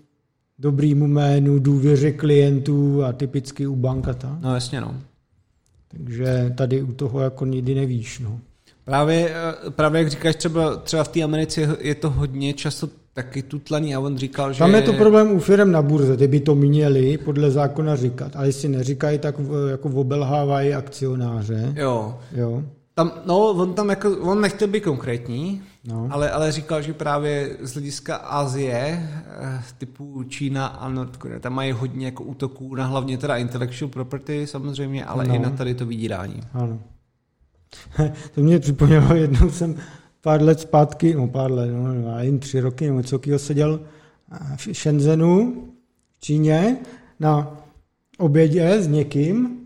dobrýmu jménu, důvěře klientů a typicky u bankata. No jasně no. Takže tady u toho jako nikdy nevíš. No. Právě jak říkáš, třeba v té Americe je to hodně často taky tutlaný a on říkal, že... Tam je to problém u firem na burze, ty by to měli podle zákona říkat, ale jestli neříkají, tak jako obelhávají akcionáře. Jo. On nechtěl být konkrétní, no. ale říkal, že právě z hlediska Asie, typu Čína a Nordkorea, tam mají hodně jako útoků na hlavně teda intellectual property samozřejmě, ale i na tady to vydírání. Ano. To mě připomnělo, jednou jsem jen 3 roky nebo cokýho seděl v Shenzhenu, v Číně, na obědě s někým.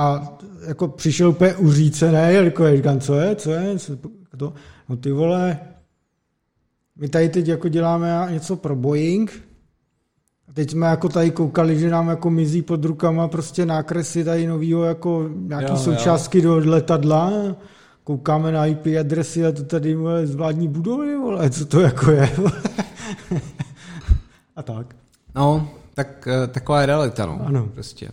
A jako přišel úplně uřícený, jelikož říkám, co je, to? No ty vole, my tady teď jako děláme něco pro Boeing, a teď jsme jako tady koukali, že nám jako mizí pod rukama prostě nákresy tady novýho, jako nějaký součástky do letadla, koukáme na IP adresy a to tady vole, z vládní budovy, vole, co to jako je, vole. A tak. No, tak taková je realita, no. Ano. Prostě.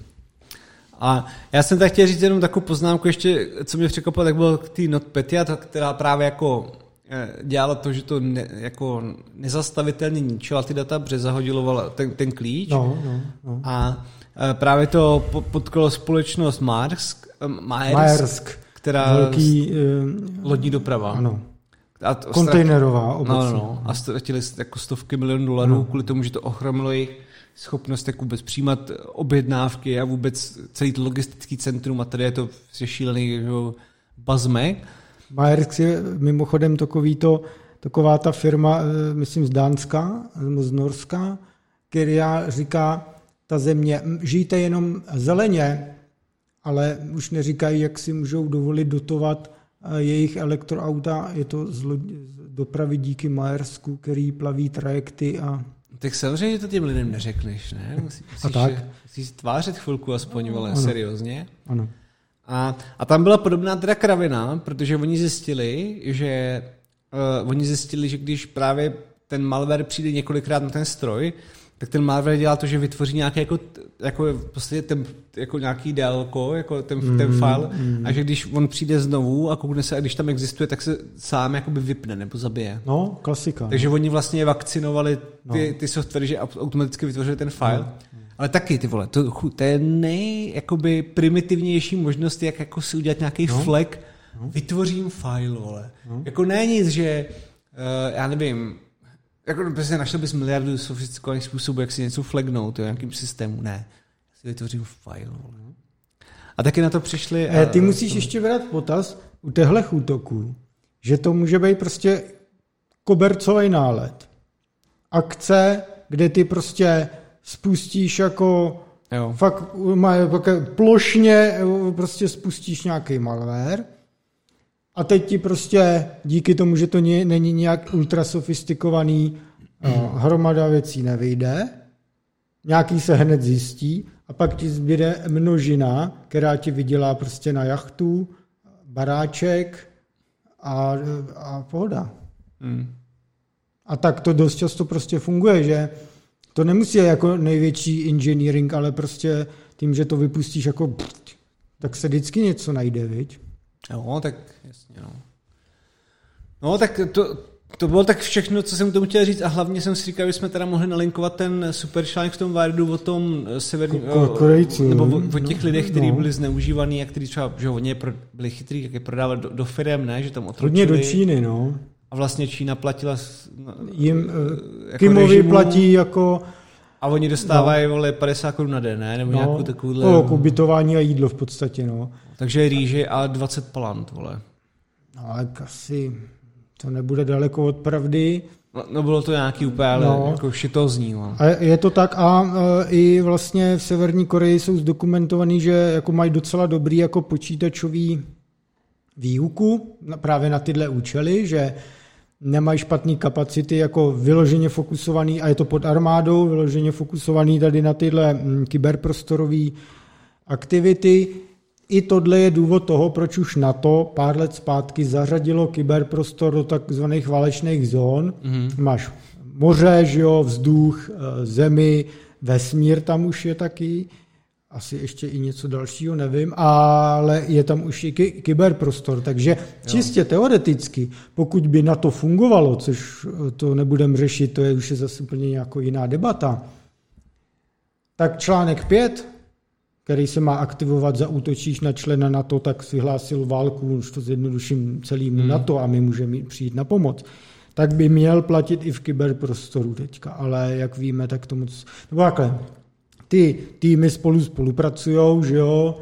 A já jsem tak chtěl říct jenom takovou poznámku ještě, co mě překvapilo, tak bylo k té NotPetya, která právě jako dělala to, že to jako nezastavitelně ničila ty data, protože zahodilovala ten klíč. No. A právě to potkalo společnost Maersk, která velký, lodní doprava. Ano. Kontejnerová obecně. No. A ztratili jako $100 milionů kvůli tomu, že to ochromilo jejich schopnost jak vůbec přijímat objednávky a vůbec celý logistický centrum a tady je to šílený bazmek. Maersk je mimochodem taková ta firma, myslím z Dánska, nebo z Norska, která říká, ta země, žijte jenom zeleně, ale už neříkají, jak si můžou dovolit dotovat jejich elektroauta, je to z dopravy díky Maersku, který plaví trajekty a tak samozřejmě to těm lidem neřekneš, ne? Musíš tvářet chvilku aspoň, ale seriózně. Ano. A tam byla podobná teda kravina, protože oni zjistili, že když právě ten malware přijde několikrát na ten stroj, tak ten malware dělá to, že vytvoří nějaké jako nějaký délko, jako ten file, a že když on přijde znovu a koukne se, a když tam existuje, tak se sám jakoby vypne nebo zabije. No, klasika. Takže oni vlastně vakcinovali ty softwary, že automaticky vytvořili ten file. No. Ale taky, ty vole, to je jakoby primitivnější možnost, jak jako si udělat nějaký flek. Vytvořím file, vole. Jako ne nic, že já nevím, jako přesně našel bys miliardu sofistikovaných způsobů, jak si něco flagnout, jo, nějakým systému. Ne, já si vytvořím file, vole. A taky na to přišli... ty musíš ještě brát potaz u těchto útoků, že to může být prostě kobercový nálet. Akce, kde ty prostě spustíš jako fakt plošně prostě spustíš nějaký malware a teď ti prostě díky tomu, že to není nějak ultra sofistikovaný, hromada věcí nevyjde, nějaký se hned zjistí a pak ti zbyde množina, která ti vydělá prostě na jachtu, baráček a pohoda. A tak to dost často prostě funguje, že to nemusí jako největší engineering, ale prostě tím, že to vypustíš jako tak se vždycky něco najde, viď? Jo, tak jasně, no. No, tak to bylo tak všechno, co jsem tomu chtěl říct a hlavně jsem si říkal, že jsme teda mohli nalinkovat ten super článek v tom Vardu o tom severním, nebo o těch lidech, kteří byli zneužívaný a kteří třeba, že hodně byli chytrý, jak je prodávali do firem, ne, že tam otročili. Hodně do Číny, no. A vlastně Čína platila jim jako Kimovi platí jako a oni dostávají vole 50 Kč na den, ne? Nebo nějakou takovouhle. No, ubytování a jídlo v podstatě, no. Takže rýži a 20 palant, vole. No, ale asi to nebude daleko od pravdy. No bylo to nějaký úplně, ale jako šitozní, no. A je to tak a i vlastně v Severní Koreji jsou zdokumentovaný, že jako mají docela dobrý jako počítačový výuku právě na tyhle účely, že nemají špatný kapacity jako vyloženě fokusovaný, a je to pod armádou, vyloženě fokusovaný tady na tyhle kyberprostorové aktivity. I tohle je důvod toho, proč už NATO pár let zpátky zařadilo kyberprostor do takzvaných válečných zón. Máš moře, vzduch, zemi, vesmír tam už je taky. Asi ještě i něco dalšího, nevím, ale je tam už i kyberprostor, takže čistě teoreticky, pokud by na to fungovalo, což to nebudeme řešit, to je už zase úplně nějaká jiná debata, tak článek 5, který se má aktivovat, zaútočíš na člena NATO, tak si hlásil válku, už to zjednoduším celému NATO a my můžeme přijít na pomoc. Tak by měl platit i v kyberprostoru teďka, ale jak víme, tak to moc... Nebo takhle... Ty týmy spolupracujou, že jo?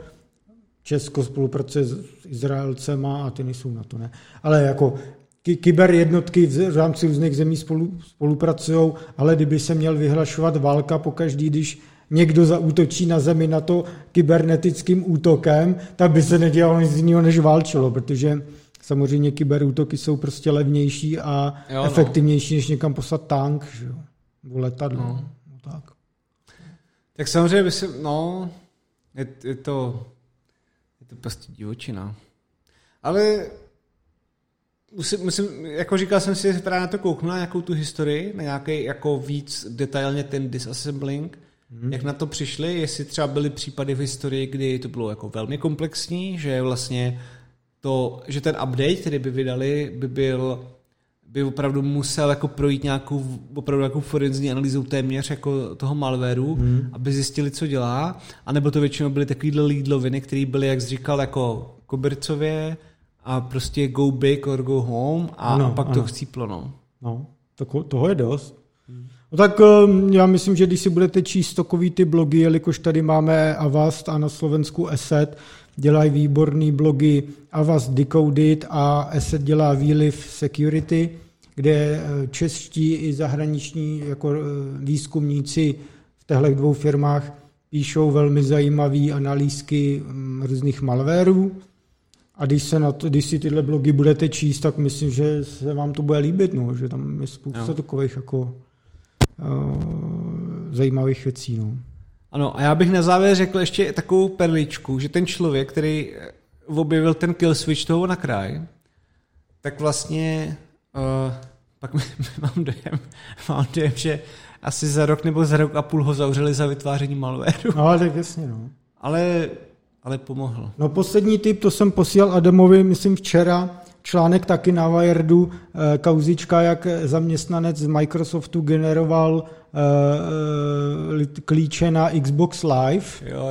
Česko spolupracuje s Izraelcema a ty nejsou na to, ne? Ale jako kyberjednotky v rámci různých zemí spolupracujou, ale kdyby se měl vyhlašovat válka pokaždý, když někdo zaútočí na zemi na to kybernetickým útokem, tak by se nedělalo nic jiného, než válčilo, protože samozřejmě kyberútoky jsou prostě levnější a efektivnější, než někam poslat tank, že jo? Nebo letadlo, tak. Tak samozřejmě by se, je to prostě divočina. Ale musím, jako říkal jsem si, že právě na to kouknu, na nějakou tu historii, na nějaký jako víc detailně ten disassembling, jak na to přišli, jestli třeba byly případy v historii, kdy to bylo jako velmi komplexní, že vlastně to, že ten update, který by vydali, by opravdu musel jako projít nějakou opravdu jako forenzní analýzou téměř jako toho malwaru, aby zjistili, co dělá. A nebo to většinou byly takovýhle lídloviny, které byly, jak jsi říkal, jako kobercově a prostě go big or go home a pak to chcíplo. No, toho je dost. No tak já myslím, že když si budete číst takový ty blogy, jelikož tady máme Avast a na Slovensku Eset, dělají výborný blogy Avast Decoded a Eset dělá Výliv Security, kde čeští i zahraniční jako výzkumníci v těchto dvou firmách píšou velmi zajímavé analýzky různých malwarů. A když si tyhle blogy budete číst, tak myslím, že se vám to bude líbit, že tam je spousta takových jako zajímavých věcí. Ano, a já bych na závěr řekl ještě takovou perličku, že ten člověk, který objevil ten kill switch toho na kraj, tak vlastně pak mám dojem, že asi za rok nebo za rok a půl ho zavřeli za vytváření malwareu. No, tak jasně, no. Ale pomohlo. No poslední tip, to jsem posílal Adamovi, myslím včera, článek taky na Wiredu, kauzička, jak zaměstnanec z Microsoftu generoval klíče na Xbox Live. Jo.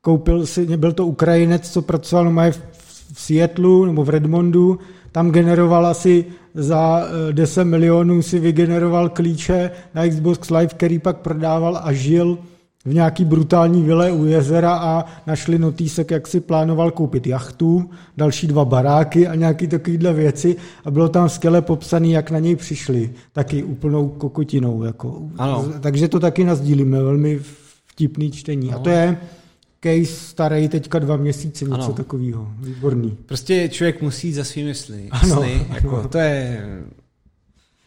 Koupil si, byl to Ukrajinec, co pracoval v Seattlu nebo v Redmondu, tam generoval asi za 10 milionů si vygeneroval klíče na Xbox Live, který pak prodával a žil v nějaký brutální vile u jezera a našli notýsek, jak si plánoval koupit jachtu, další 2 baráky a nějaký takovýhle věci a bylo tam skvěle popsaný, jak na něj přišli. Taky úplnou kokotinou. Jako. Takže to taky nasdílíme, velmi vtipný čtení. No. A to je case starý teďka 2 měsíce, něco takového. Výborný. Prostě člověk musí jít za svými sny. Jako, to je...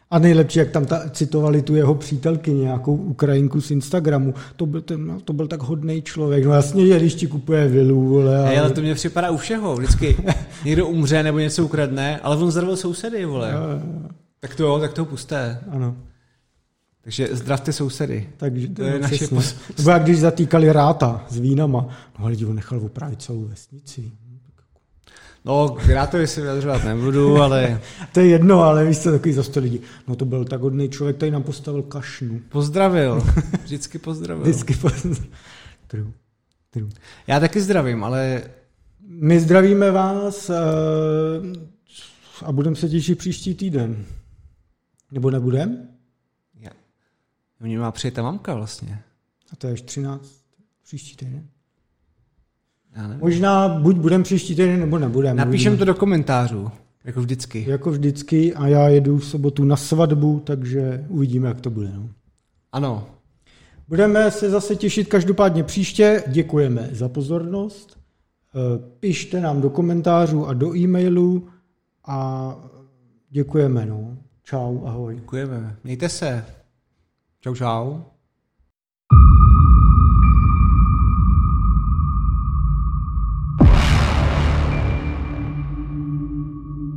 A nejlepší, jak tam citovali tu jeho přítelky, nějakou Ukrajinku z Instagramu. To byl tak hodnej člověk. No jasně, že když ti kupuje vilu, vole. Ale... Hey, ale to mě připadá u všeho. Vždycky někdo umře nebo něco ukradne, ale on zdravil sousedy, vole. No. Tak to pusté. Ano. Takže zdravte sousedy. Takže to je naše poslání. Nebo jak když zatýkali ráta s vínama. No ale on nechal opravit celou vesnici. No, Grátovi si vyjadřovat nebudu, ale... To je jedno, ale víš co, takový za 100 lidí. No to byl tak hodný člověk, tady nám postavil kašnu. Pozdravil. Vždycky pozdravil. True. Já taky zdravím, ale... My zdravíme vás a budeme se těšit příští týden. Nebo nebudem? Já. Mně má přijet ta mamka vlastně. A to je až 13. Příští týden. Možná buď budeme příští týden, nebo nebudeme. Napíšem to do komentářů, jako vždycky. A já jedu v sobotu na svatbu, takže uvidíme, jak to bude. No. Ano. Budeme se zase těšit každopádně příště. Děkujeme za pozornost. Pište nám do komentářů a do e-mailu a děkujeme. No. Čau, ahoj. Děkujeme. Mějte se. Čau.